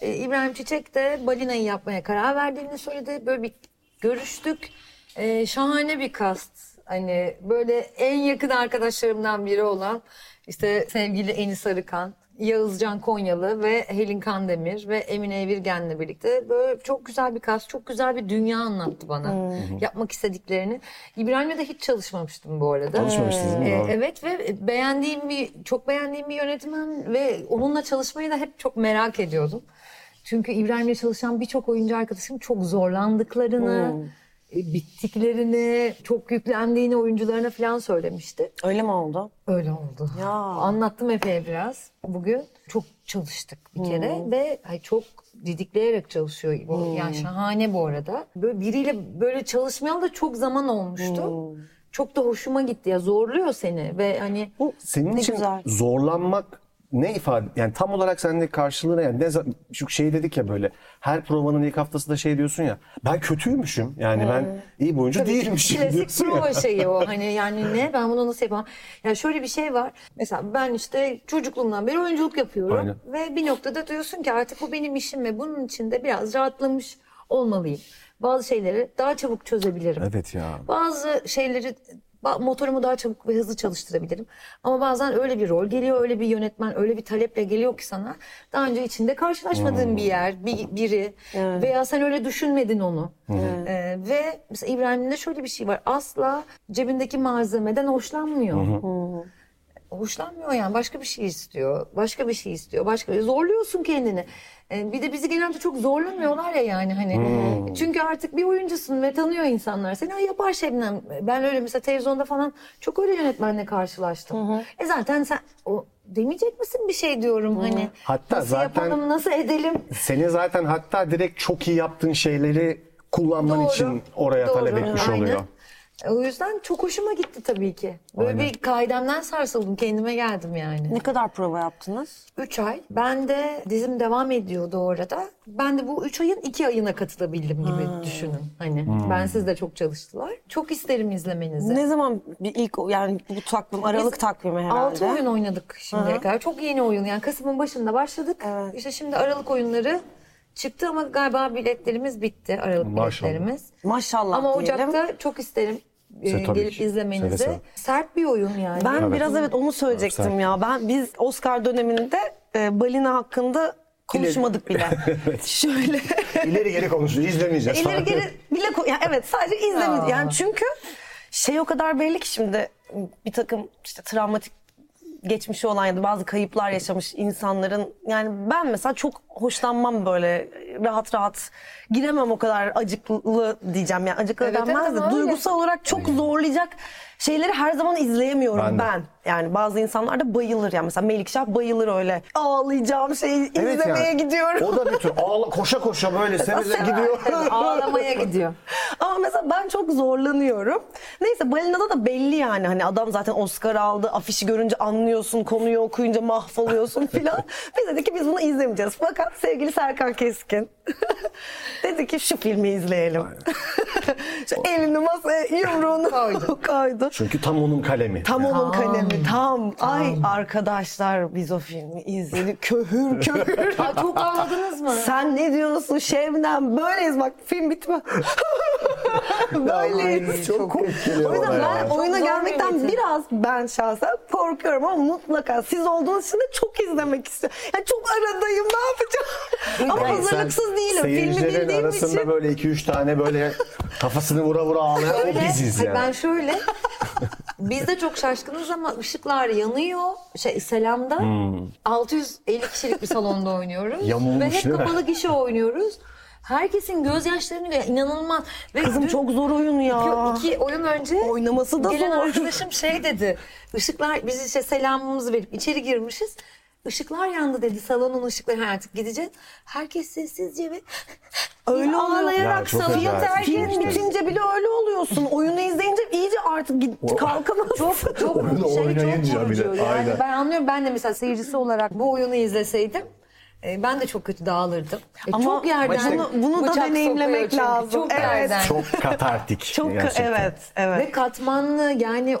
İbrahim Çiçek de Balina'yı yapmaya karar verdiğini söyledi. Böyle bir görüştük. Şahane bir kast. Hani böyle en yakın arkadaşlarımdan biri olan işte sevgili Eni Sarıkan, Yağızcan Konyalı ve Helen Kandemir ve Emine Evirgen'le birlikte böyle çok güzel bir kast, çok güzel bir dünya anlattı bana. Yapmak istediklerini. İbrahim'le de hiç çalışmamıştım bu arada. Çalışmamıştınız mı? Evet ve çok beğendiğim bir yönetmen ve onunla çalışmayı da hep çok merak ediyordum. Çünkü İbrahim'le çalışan birçok oyuncu arkadaşım çok zorlandıklarını, bittiklerini, çok yüklendiğini oyuncularına falan söylemişti. Öyle mi oldu? Öyle oldu. Ya. Anlattım Efe'ye biraz bugün. Çok çalıştık bir kere ve çok didikleyerek çalışıyor. Yani şahane bu arada. Böyle biriyle böyle çalışmayalı da çok zaman olmuştu. Çok da hoşuma gitti ya. Zorluyor seni ve hani bu senin için güzel. Zorlanmak ne ifade? Yani tam olarak seninle karşılığına yani ne çünkü şey dedik ya böyle her provanın ilk haftasında da şey diyorsun ya ben kötüymüşüm yani ben iyi bir oyuncu değilmişim klasik diyorsun prova ya. Şeyi o hani yani ne ben bunu nasıl yapamam? Yani şöyle bir şey var mesela ben işte çocukluğumdan beri oyunculuk yapıyorum ve bir noktada diyorsun ki artık bu benim işim ve bunun için de biraz rahatlamış olmalıyım. Bazı şeyleri daha çabuk çözebilirim. Evet ya. Bazı şeyleri motorumu daha çabuk ve hızlı çalıştırabilirim. Ama bazen öyle bir rol geliyor, öyle bir yönetmen, öyle bir taleple geliyor ki sana. Daha önce içinde karşılaşmadığın bir yer, biri veya sen öyle düşünmedin onu. Ve mesela İbrahim'in de şöyle bir şey var. Asla cebindeki malzemeden hoşlanmıyor. Hoşlanmıyor yani. Başka bir şey istiyor. Zorluyorsun kendini. Bir de bizi genelde çok zorlamıyorlar ya yani hani. Çünkü artık bir oyuncusun ve tanıyor insanlar seni. Yapar Şebnem. Ben öyle mesela televizyonda falan çok öyle yönetmenle karşılaştım. Zaten sen o demeyecek misin bir şey diyorum hani. Hatta nasıl yapalım, nasıl edelim? Seni zaten hatta direkt çok iyi yaptığın şeyleri kullanman için oraya talep etmiş oluyor. O yüzden çok hoşuma gitti tabii ki. Böyle bir kaidemden sarsıldım, kendime geldim yani. Ne kadar prova yaptınız? 3 ay. Ben de dizim devam ediyordu orada. Ben de bu 3 ayın 2 ayına katılabildim gibi düşünün. Hani bensiz de çok çalıştılar. Çok isterim izlemenizi. Ne zaman ilk yani bu takvim, Aralık takvimi herhalde. 6 oyun oynadık şimdiye kadar. Çok yeni oyun yani Kasım'ın başında başladık. Evet. İşte şimdi Aralık oyunları çıktı ama galiba biletlerimiz bitti. Aralık biletlerimiz. Maşallah ama Ocak'ta diyelim. Çok isterim gelip izlemenizi. Sert bir oyun yani. Ben biraz onu söyleyecektim ya. Biz Oscar döneminde Balina hakkında konuşmadık bile. Şöyle. İleri geri konuşuyor. İzlemeyeceğiz. İleri geri bile sadece izlemeyeceğiz. Yani çünkü o kadar belli ki şimdi bir takım işte travmatik geçmişi olan ya da bazı kayıplar yaşamış insanların yani ben mesela çok hoşlanmam böyle rahat giremem o kadar acıklı diyeceğim yani acıklı denmez de duygusal olarak çok zorlayacak şeyleri her zaman izleyemiyorum ben. Yani bazı insanlar da bayılır yani mesela Melikşah bayılır öyle ağlayacağım şeyi izlemeye yani. Gidiyorum. O da bir tür koşa koşa böyle seve gidiyor. Ağlamaya gidiyor. Ama mesela ben çok zorlanıyorum. Neyse Balina'da da belli yani hani adam zaten Oscar aldı afişi görünce anlıyorsun konuyu okuyunca mahvoluyorsun filan. Biz dedik ki biz bunu izlemeyeceğiz. Fakat sevgili Serkan Keskin dedi ki şu filmi izleyelim. Elini masaya yumruğunu koydu. Çünkü tam onun kalemi. Ay arkadaşlar biz o filmi izledik. Köhür. Ay çok ağladınız mı? Sen ne diyorsun Şebnem? Böyleyiz bak film bitme. Böyleyiz. Çok korkuyorum. O yüzden ben oyuna gelmekten biraz ben şahsen korkuyorum ama mutlaka siz olduğunuz için de çok izlemek istiyorum. Yani çok aradayım, ne yapacağım? Ama hazırlıksız değilim. Filmi bildiğim arasında için. Böyle 2-3 tane böyle kafasını vura vura ağlayan o biziz yani. Ben şöyle... Biz de çok şaşkınız ama ışıklar yanıyor. Selam'da 650 kişilik bir salonda oynuyoruz. Ve hep kapalı gişe oynuyoruz. Herkesin gözyaşlarını görüyor. İnanılmaz. Ve kızım çok zor oyun ya. 2 oyun önce oynaması da gelen zor. Arkadaşım şey dedi. Işıklar, biz işte selamımızı verip içeri girmişiz. Işıklar yandı dedi. Salonun ışıkları artık gideceğiz. Herkes sessizce ve... Öyle ağlayarak salıyor. Film bitince bile öyle oluyorsun. Oyunu izleyince iyice artık kalkamazsın. Çok oynayınca bile. Yani ben anlıyorum. Ben de mesela seyircisi olarak bu oyunu izleseydim ben de çok kötü dağılırdım. Ama çok yerden bunu da deneyimlemek lazım. Çok yerden. Çok katartik. Çok evet. Ve katmanlı yani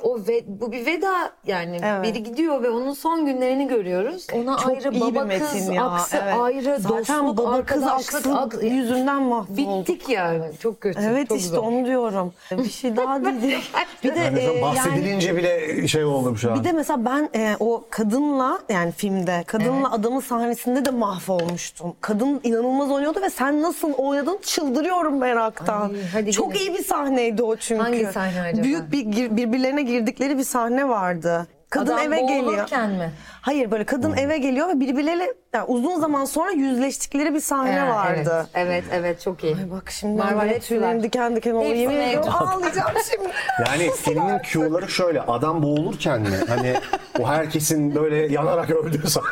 bu bir veda yani biri gidiyor ve onun son günlerini görüyoruz. Ona çok ayrı baba kız aksı ayrı dostluk baba kız aksı yüzünden mahvolduk. Bittik yani çok kötü. Evet çok işte zor. Onu diyorum. Bir şey daha diyeceğim. Bir de yani bahsedilince yani, bile şey oldum şu an. Bir de mesela ben o kadınla yani filmde kadınla adamın sahnesinde de mahvolmuştum. Kadın inanılmaz oynuyordu ve sen nasıl oynadın çıldırıyorum meraktan. Ay, çok iyi bir sahneydi o çünkü. Hangi sahne acaba? Büyük bir birbirlerine girdikleri bir sahne vardı. Kadın adam eve geliyor. Mi? Hayır böyle kadın eve geliyor ve birbirleriyle yani uzun zaman sonra yüzleştikleri bir sahne vardı. Evet çok iyi. Ay bak şimdi var tüylerim diken diken oluyor. Yemin ediyorum ağlayacağım şimdi. Yani filmin Q'ları şöyle adam boğulurken mi? Hani o herkesin böyle yanarak öldüğü sahne.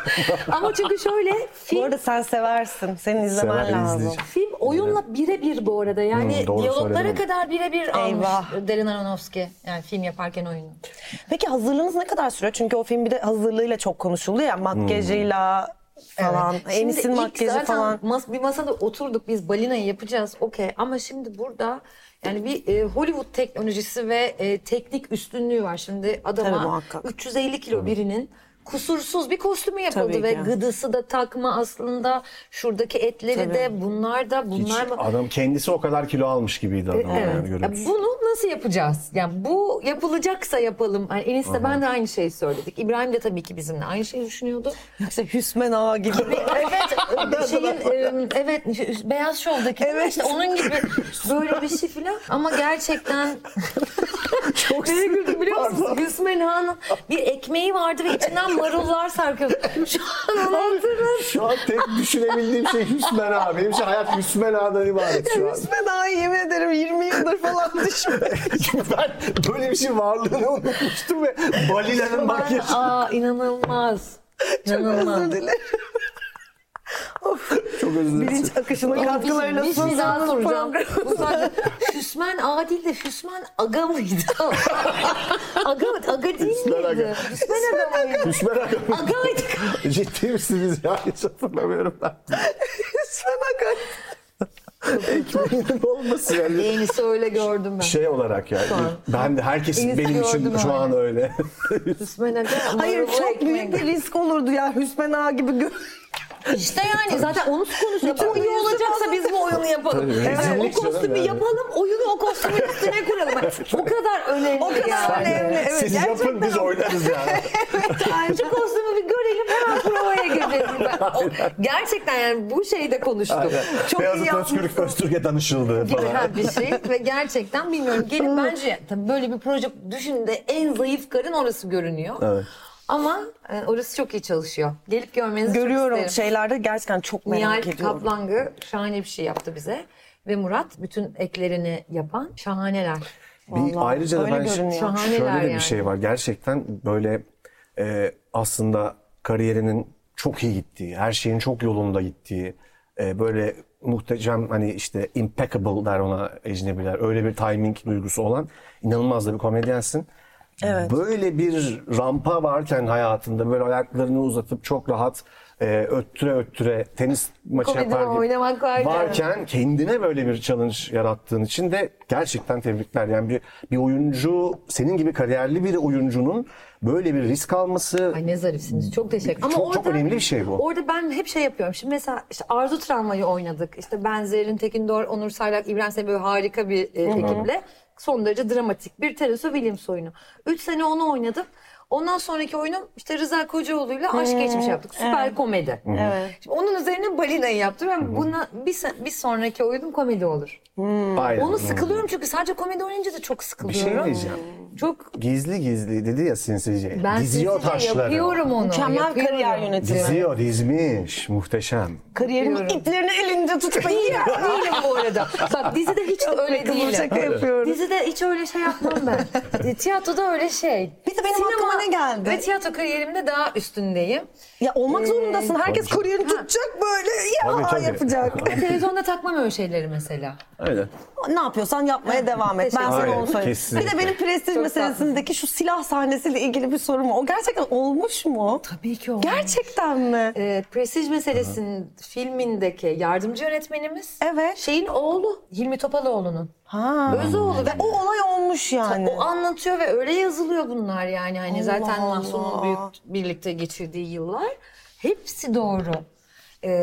Ama çünkü şöyle film... Bu arada sen seversin. Senin izlemen lazım. Film oyunla birebir bu arada. Yani diyaloglara kadar birebir almış Darren Aronofsky. Yani film yaparken oyunu. Peki hazırlığınız ne kadar sürüyor? Çünkü o film bir de hazırlığıyla çok konuşuluyor ya. Makyajıyla... falan. Evet. Enis'in makyajı falan. Bir masada oturduk biz Balina'yı yapacağız. Okey ama şimdi burada yani bir Hollywood teknolojisi ve teknik üstünlüğü var. Şimdi adama 350 kilo birinin kusursuz bir kostümü yapıldı ve gıdısı da takma aslında şuradaki etleri de bunlar mı? Adam kendisi o kadar kilo almış gibiydi adam. Yani bunu nasıl yapacağız? Yani bu yapılacaksa yapalım. Yani Enis'le ben de aynı şeyi söyledik. İbrahim de tabii ki bizimle aynı şeyi düşünüyordu. Yoksa Hüsmen Ağa gibi. Beyaz Şov'daki işte onun gibi böyle bir şey filan ama gerçekten çok güldüm biliyor musun? Hüsmen Ağa'nın bir ekmeği vardı ve içinden marullar sarkıyordu. Şu an anlatırım. Şu an tek düşünebildiğim şey Hüsmen Ağa. Benim için hayat Hüsmen Ağa'dan ibaret şu an. Hüsmen Ağa yemin ederim 20 yıldır falan düşünmedim. Ben böyle bir şey varlığını unutmuştum ve Balina'nın makyajı. İnanılmaz. İnanılmaz. Çok özür dilerim. Çok özür dilerim. Bilinç akışının katkılarıyla sunduğunuz program. Bu sadece Hüsmen Ağa değil de Hüsmen Aga mıydı? Aga değil Hüsmen miydi? Hüsmen Aga. Aga'ydı. Ciddi misiniz ya? Hiç hatırlamıyorum ben. Hüsmen Aga. Ekmeğinin olması yani. Enisi öyle gördüm ben. Şey olarak yani. Ben de herkesin enisi benim için öyle. Şu an öyle. Hüsmen Aga. Hayır çok büyük bir risk olurdu ya Hüsmen Ağa gibi İşte yani zaten onu konuşuyoruz. Bütün iyi olacaksa biz bu oyunu yapalım. O kostümü yapalım, oyunu o kostümün üstüne kuralım. O kadar önemli. Evet, siz yapın biz oynarız yani. Yani şu kostümü bir görelim hemen provaya gireceğiz. Gerçekten yani bu şeyde konuştuk. Çok iyi yapmışsın. Beyazıt Öztürk'e danışıldı falan. Bir şey ve gerçekten bilmiyorum. Gelin bence tabii böyle bir proje düşündüğünde en zayıf karın orası görünüyor. Evet. Ama orası çok iyi çalışıyor. Gelip görmenizi çok isterim. Şeylerde gerçekten çok merak ediyorum. Nihal Kaplangı şahane bir şey yaptı bize. Ve Murat bütün eklerini yapan şahaneler. Ayrıca da ben şöyle bir şey var. Gerçekten böyle aslında kariyerinin çok iyi gittiği, her şeyin çok yolunda gittiği, böyle muhteşem hani işte impeccable der ona ecnebiler. Öyle bir timing duygusu olan inanılmaz da bir komedyensin. Evet. Böyle bir rampa varken hayatında böyle ayaklarını uzatıp çok rahat öttüre tenis maçı komedini yapar gibi varken kendine böyle bir challenge yarattığın için de gerçekten tebrikler. Yani bir oyuncu, senin gibi kariyerli bir oyuncunun böyle bir risk alması. Ay ne zarifsiniz. Çok teşekkür ederim. Çok, çok önemli bir şey bu. Orada ben hep şey yapıyorum. Şimdi mesela işte Arzu Travmayı oynadık. İşte Benzer'in, Tekin Doğar, Onur Saylak, İbrahim Çiçek böyle harika bir ekiple. Son derece dramatik bir Teresa Williams oyunu. 3 sene onu oynadım. Ondan sonraki oyunum işte Rıza Kocaoğlu'yla Aşk Geçmiş yaptık. Süper komedi. Evet. Şimdi onun üzerine Balina'yı yaptım. Yani buna bir sonraki oyunum komedi olur. Onu sıkılıyorum çünkü sadece komedi oynayınca da çok sıkılıyorum. Bir şey diyeceğim. Çok gizli dedi ya sinsice. Ben diziyor sinsice taşları. Yapıyorum onu. Mükemmel kariyer yönetimi. Diziyor, dizmiş, muhteşem. Kariyerimin iplerini elinde tutma. İyi ya, değilim bu arada. Bak dizide hiç öyle değilim. Dizide hiç öyle şey yapmam ben. Tiyatroda öyle şey. Bir de benim aklıma ne geldi? Ve tiyatro kariyerimde daha üstündeyim. Ya olmak zorundasın. Herkes kariyerini tutacak böyle. Tabii. Yapacak. Televizyonda takmam öyle şeyleri mesela. Öyle. Ne yapıyorsan yapmaya devam et. Ben sana onu söyleyeyim. Bir de benim Prestige meselesindeki şu silah sahnesiyle ilgili bir sorum var. O gerçekten olmuş mu? Tabii ki olmuş. Gerçekten mi? Prestige meselesinin filmindeki yardımcı yönetmenimiz şeyin oğlu, Hilmi Topaloğlu'nun. Özoğlu. Ve o olay olmuş yani. O anlatıyor ve öyle yazılıyor bunlar yani. Hani Allah zaten Mahsun'un birlikte geçirdiği yıllar. Hepsi doğru.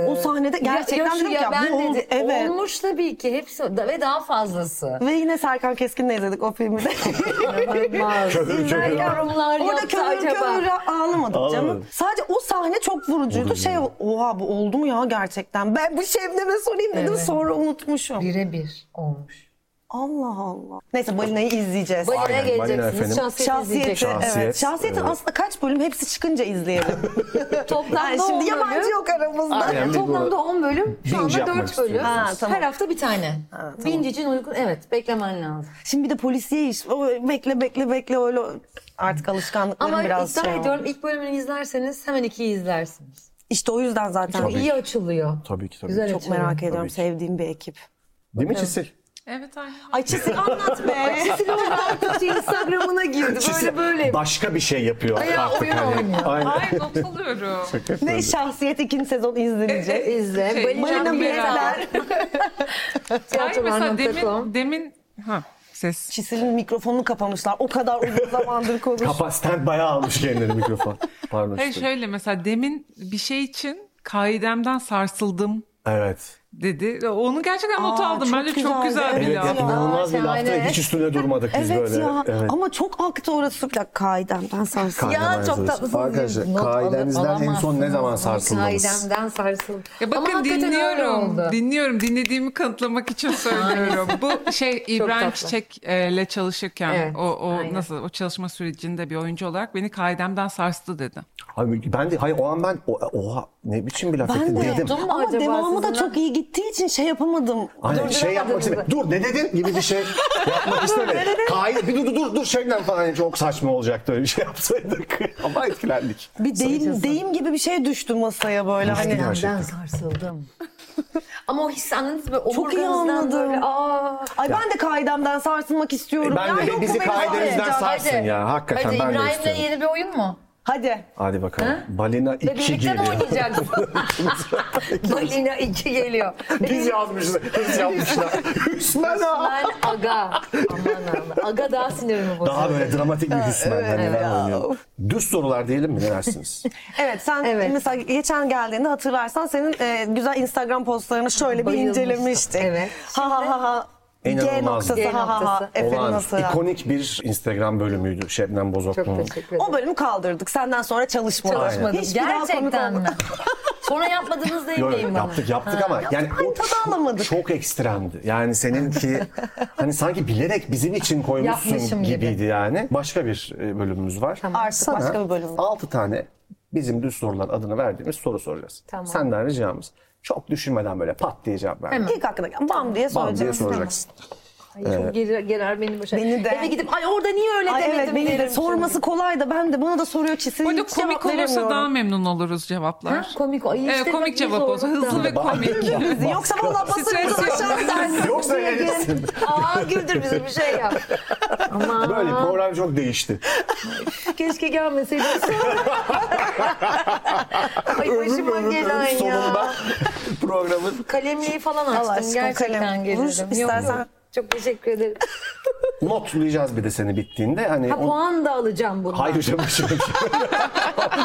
O sahnede gerçekten olmuş tabii ki hepsi ve daha fazlası. Ve yine Serkan Keskin'le izledik o filmi de. Köhür yorumlar yaptı acaba. Ağlamadık canım. Sadece o sahne çok vurucuydu. Oha bu oldu mu ya gerçekten. Ben bu Şebnem'e sorayım dedim sonra unutmuşum. Birebir olmuş. Allah Allah. Neyse Balina'yı izleyeceğiz. Balina'ya geleceksiniz. Şahsiyeti aslında kaç bölüm hepsi çıkınca izleyelim. Toplamda yani şimdi 10 bölüm. Yabancı yok aramızda. Aynen, toplamda 10 bölüm. Şu anda 4 bölüm. Tamam. Her hafta bir tane. Binge için uygun. Evet beklemen lazım. Şimdi bir de polisiye iş. Bekle öyle artık alışkanlıklarım ama biraz şey. Ama iddia ediyorum ilk bölümünü izlerseniz hemen 2'yi izlersiniz. İşte o yüzden zaten. Çok iyi açılıyor. Tabii ki. Güzel çok açılıyor. Merak ediyorum. Sevdiğim bir ekip. Değil mi Çisil? Evet aynen. Ay Çisil anlat be. Çisil oradan Instagram'ına girdi. Böyle. Başka bir şey yapıyor artık. Oyun oynuyor. Hayır not alıyorum. Ne Şahsiyet 2. sezon izlenecek. İzle. Balina biletler. Hayır mesela demin... Ses. Çisil'in mikrofonunu kapamışlar. O kadar uzun zamandır konuşuyor. Kapasiten bayağı almış kendini mikrofon. Pardon. Hayır şöyle mesela demin bir şey için kaidemden sarsıldım. Evet. Dedi. Onu gerçekten not aldım. Bence çok güzel bir laf. Evet, inanılmaz bir laftı. Hiç üstüne durmadık biz böyle. Evet. Ama çok aktı orası. Kaidemden sarsıldım. Ya çok tatlısınız. Arkadaşlar kaidenizden en son ne zaman sarsıldınız? Kaidemden sarsıldım. Ya bakın dinliyorum. Dinlediğimi kanıtlamak için söylüyorum. Bu İbrahim Çiçek'le çalışırken o çalışma sürecinde bir oyuncu olarak beni kaidemden sarstı dedi. Abi ben de o an oha ne biçim bir laf etti dedim. Ama devamı da çok iyi gittiği için yapamadım. Aynen yapmak istedim. Dur ne dedin gibi bir şey yapmak istemedim. Kaide bir dur şeyden falan çok saçma olacaktı öyle bir şey yapsaydık. Ama etkilendik. Bir deyim gibi bir şey düştü masaya böyle. Ben sarsıldım. Ama o hissi anladınız mı? Çok iyi anladım. Böyle, ben de kaidemden sarsılmak istiyorum. Ben de bizi kaidenizden sarsın ya. Hakikaten ben de istiyorum. İbrahim'le yeni bir oyun mu? Hadi bakalım. Balina 2 geliyor. Balina 2 geliyor. Biz yazmışlar. Hüsmen Ağa. Aman Allah. Ağa daha sinirimi bozuyor. Daha böyle dramatik bir Hüsmen. Düz sorular diyelim mi? Ne dersiniz? Sen mesela geçen geldiğinde hatırlarsan senin güzel Instagram postlarını şöyle bir incelemiştik. Evet. İnanılmaz. İkonik bir Instagram bölümüydü Şebnem Bozoklu'nun. O bölümü kaldırdık. Senden sonra çalışmadım. Gerçekten mi? Sonra yapmadınız değil miyim? Yaptık ama yani o çok ekstremdi. Yani seninki hani sanki bilerek bizim için koymuşsun gibiydi yani. Başka bir bölümümüz var. Artık başka bir bölüm. 6 tane bizim düz sorular adını verdiğimiz soru soracağız. Senden ricamız. Çok düşünmeden böyle pat diye cevap verdim. İlk hakkında bam diye soracaksın. Ay çok gerer benim başa. Beni de. Eve gidip ay orada niye öyle ay demedim. Evet, beni de sorması şimdi kolay da ben de bana da soruyor çizim. Böyle komik olursa daha memnun oluruz cevaplar. Ha? Komik işte komik cevap olsa hızlı ve komik. Yoksa valla basarız aşağı dersin. Yoksa gelirsin. Aa güldür bizi bir şey yap. Böyle program çok değişti. Keşke gelmeseydi. Ay başıma gelen ya. Sonunda programın. Kalemliği falan açtım gerçekten gelirdim. İstersen. Çok teşekkür ederim. Notlayacağız bir de seni bittiğinde. Hani puan da alacağım bundan. Hayır hocam.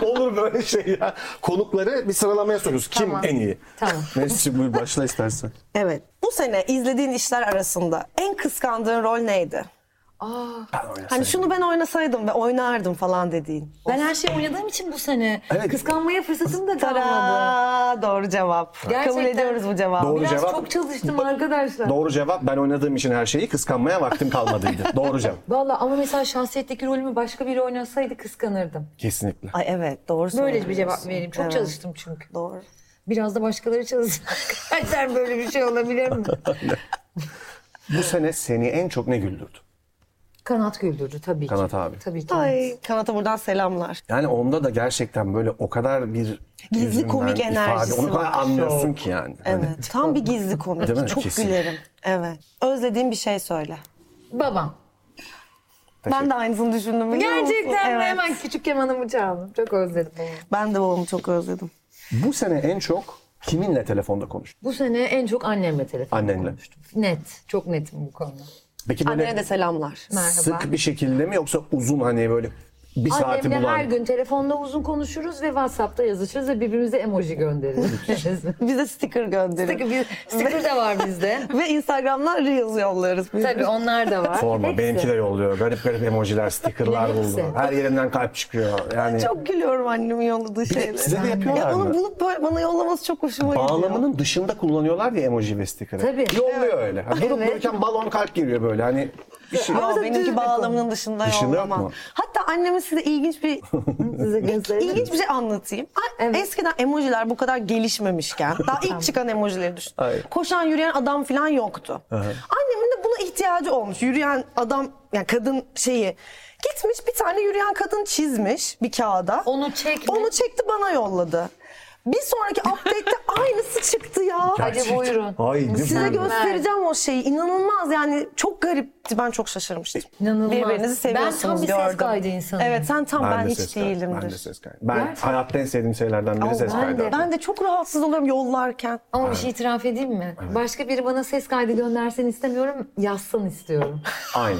Olur böyle şey ya. Konukları bir sıralamaya soruyoruz. Kim en iyi? Tamam. Mesut'cığım buyur başla istersen. Evet. Bu sene izlediğin işler arasında en kıskandığın rol neydi? Hani şunu ben oynasaydım ve oynardım falan dediğin. Ben her şeyi oynadığım için bu sene kıskanmaya fırsatım da kalmadı. Doğru cevap. Gerçekten. Kabul ediyoruz bu cevabı. Doğru cevap. Çok çalıştım arkadaşlar. Doğru cevap. Ben oynadığım için her şeyi kıskanmaya vaktim kalmadıydı. Doğru cevap. Vallahi ama mesela Şahsiyet'teki rolümü başka biri oynasaydı kıskanırdım. Kesinlikle. Ay evet doğru söylüyorsun. Böyle bir cevap vereyim. Çok çalıştım çünkü. Doğru. Biraz da başkaları çalışsın. Gerçekten böyle bir şey olabilir mi? Bu sene seni en çok ne güldürdü? Kanat güldürdü tabii Kanat ki. Kanat abi. Tabii ki. Ay, Kanat'a buradan selamlar. Yani onda da gerçekten böyle o kadar bir gizli komik enerjisi ifade. Onu kadar anlıyorsun ki yani. Evet. Hani... Tam bir gizli komik. Çok kesin. Gülerim. Evet. Özlediğim bir şey söyle. Babam. Ben de aynısını düşündüm. Gerçekten mi? Evet. Hemen küçük kemanımı çaldım. Çok özledim. Ben de babamı çok özledim. Bu sene en çok kiminle telefonda konuştun? Bu sene en çok annemle telefonda konuştum. Net. Çok netim bu konuda. Peki böyle annene de selamlar. Sık merhaba. Bir şekilde mi yoksa uzun hani böyle bir annemle saati bulan? Annemle her gün telefonda uzun konuşuruz ve WhatsApp'ta yazışırız ve birbirimize emoji göndeririz. Bize sticker göndeririz. Sticker de var bizde. Ve Instagram'dan Reels yolluyoruz. Tabii onlar da var. Sorma hepsi. Benimki de yolluyor. Garip emojiler, stickerlar buldu. Her yerinden kalp çıkıyor. Yani... Çok gülüyorum annemin yolladığı şeyleri. Size de yapıyorlar mı? Onu bulup böyle bana yollaması çok hoşuma gidiyor. Bağlamanın dışında kullanıyorlar ya emoji ve sticker'ı. Tabii. Yolluyor öyle. Ha, durup dururken balon kalp giriyor böyle hani. Ama benimki bağlamının dışında yollamam. Hatta annemin size ilginç bir ilginç bir şey anlatayım. Evet. Eskiden emojiler bu kadar gelişmemişken daha ilk çıkan emojileri düşün. Koşan yürüyen adam falan yoktu. Annemin de buna ihtiyacı olmuş. Yürüyen adam yani kadın şeyi gitmiş bir tane yürüyen kadın çizmiş bir kağıda. Onu çekti bana yolladı. Bir sonraki update'te aynısı çıktı ya. Gerçekten. Hadi buyurun. Ay, size göstereceğim o şeyi. İnanılmaz yani çok garipti. Ben çok şaşırmıştım. İnanılmaz. Birbirinizi seviyorsunuz gördüm. Ben tam bir ses kaydı insanım. Evet sen tam ben hiç değilimdir. Ben de ses kaydı. Ben hayatta en sevdiğim şeylerden biri ses kaydı. Ben de çok rahatsız oluyorum yollarken. Ama bir şey itiraf edeyim mi? Evet. Başka biri bana ses kaydı göndersen istemiyorum. Yazsın istiyorum. Aynen.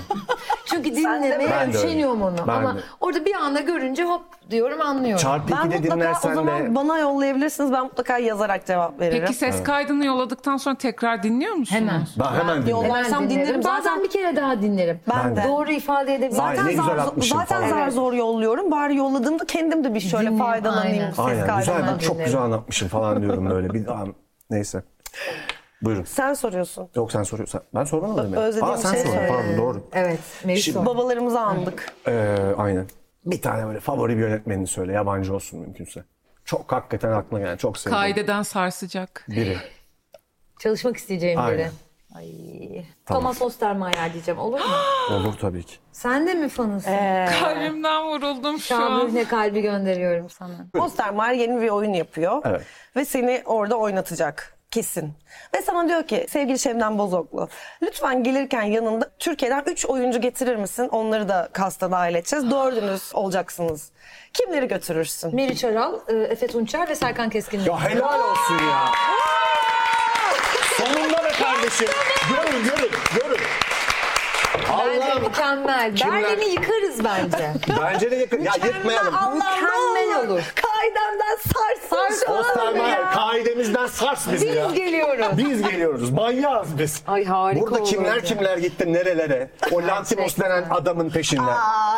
Çünkü dinlemeye üşeniyorum onu. Ama orada bir anda görünce hop diyorum anlıyorum. Çarpı 2'de dinlersen de. Ben mutlaka o zaman bana yollayabilirsiniz. Ben mutlaka yazarak cevap veririm. Peki ses kaydını yolladıktan sonra tekrar dinliyor musunuz? Hemen. Ben hemen dinlerim. Yollarsam dinlerim. Bazen bir kere daha dinlerim. Ben de. Doğru ifade edebilirim. Zaten zar zor yolluyorum. Bari yolladığımda kendim de bir şöyle faydalanayım ses kaydından. Güzel ben çok güzel anlatmışım falan diyorum böyle. Bir neyse. Buyurun. Sen soruyorsun. Yok sen soruyorsun. Ben sormadım mı? Özlediğim sen şey. Pardon doğru. Evet. Şimdi babalarımızı andık. Aynen. Bir tane böyle favori bir yönetmenini söyle. Yabancı olsun mümkünse. Çok hakikaten aklına gelen. Çok sevdiğim. Kaydeden sarsacak. Biri. Çalışmak isteyeceğim biri. Ay. Tamam. Thomas Ostermayer diyeceğim. Olur mu? Olur tabii ki. Sen de mi fanısın? Kalbimden vuruldum şu an. Ne kalbi gönderiyorum sana. Ostermayer yeni bir oyun yapıyor. Evet. Ve seni orada oynatacak. Kesin. Ve sana diyor ki sevgili Şebnem Bozoklu lütfen gelirken yanında Türkiye'den 3 oyuncu getirir misin? Onları da kasta dahil edeceğiz. 4'ünüz olacaksınız. Kimleri götürürsün? Meriç Aral, Efe Tunçer ve Serkan Keskin. Ya helal olsun ya. Sonunda be kardeşim. Görün. Bence mükemmel. Berlin'i yıkarız bence. Bence de yıkarız. Ya yıkmayalım. Mükemmel olur. Kaydemden sarsın. Ostermayer kaidemizden sars bizi ya. Biz geliyoruz. Manyağız biz. Ay harika burada olurdu. Kimler gitti nerelere? O Lanthimos denen adamın peşinden.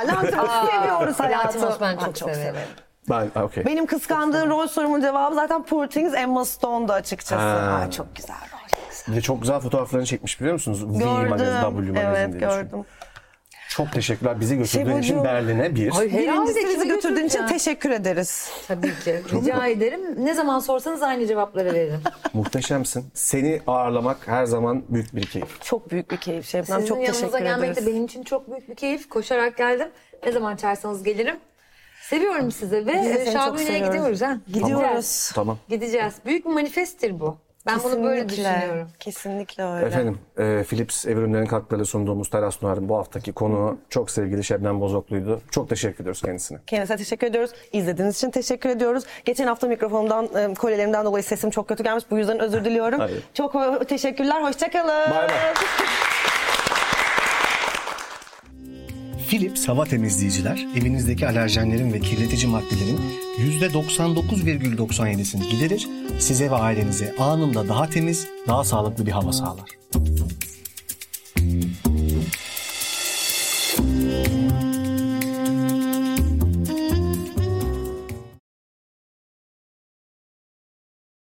Lanthimos'u seviyoruz hayatım. Lanthimos ben çok severim. Benim kıskandığım rol sorumun cevabı zaten Poor Things Emma Stone'du açıkçası. Ay çok güzel rol. Çok güzel fotoğraflarını çekmiş biliyor musunuz? Gördüm. W magazine, W magazine gördüm. Çok teşekkürler. Bizi götürdüğün için Berlin'e bir. Birincisi bizi götürdüğün için teşekkür ederiz. Tabii ki. Rica ederim. Ne zaman sorsanız aynı cevapları veririm. Muhteşemsin. Seni ağırlamak her zaman büyük bir keyif. Çok büyük bir keyif Şebnem. Çok teşekkür ederiz. Sizin yanınıza gelmek de benim için çok büyük bir keyif. Koşarak geldim. Ne zaman çağırsanız gelirim. Seviyorum sizi ve Şabine'ye gidiyoruz. Ha? Gidiyoruz. Tamam. Gideceğiz. Büyük bir manifesttir bu. Ben kesinlikle, bunu böyle düşünüyorum. Kesinlikle öyle. Efendim, Philips ev ürünlerinin katkılarıyla sunduğumuz Teras Nuhar'ın bu haftaki konuğu çok sevgili Şebnem Bozoklu'ydu. Çok teşekkür ediyoruz kendisine. Kendisine teşekkür ediyoruz. İzlediğiniz için teşekkür ediyoruz. Geçen hafta mikrofonumdan, kolyelerimden dolayı sesim çok kötü gelmiş. Bu yüzden özür diliyorum. Hayır. Çok teşekkürler. Hoşçakalın. Bay bay. Philips hava temizleyiciler evinizdeki alerjenlerin ve kirletici maddelerin %99,97'sini giderir, size ve ailenize anında daha temiz, daha sağlıklı bir hava sağlar.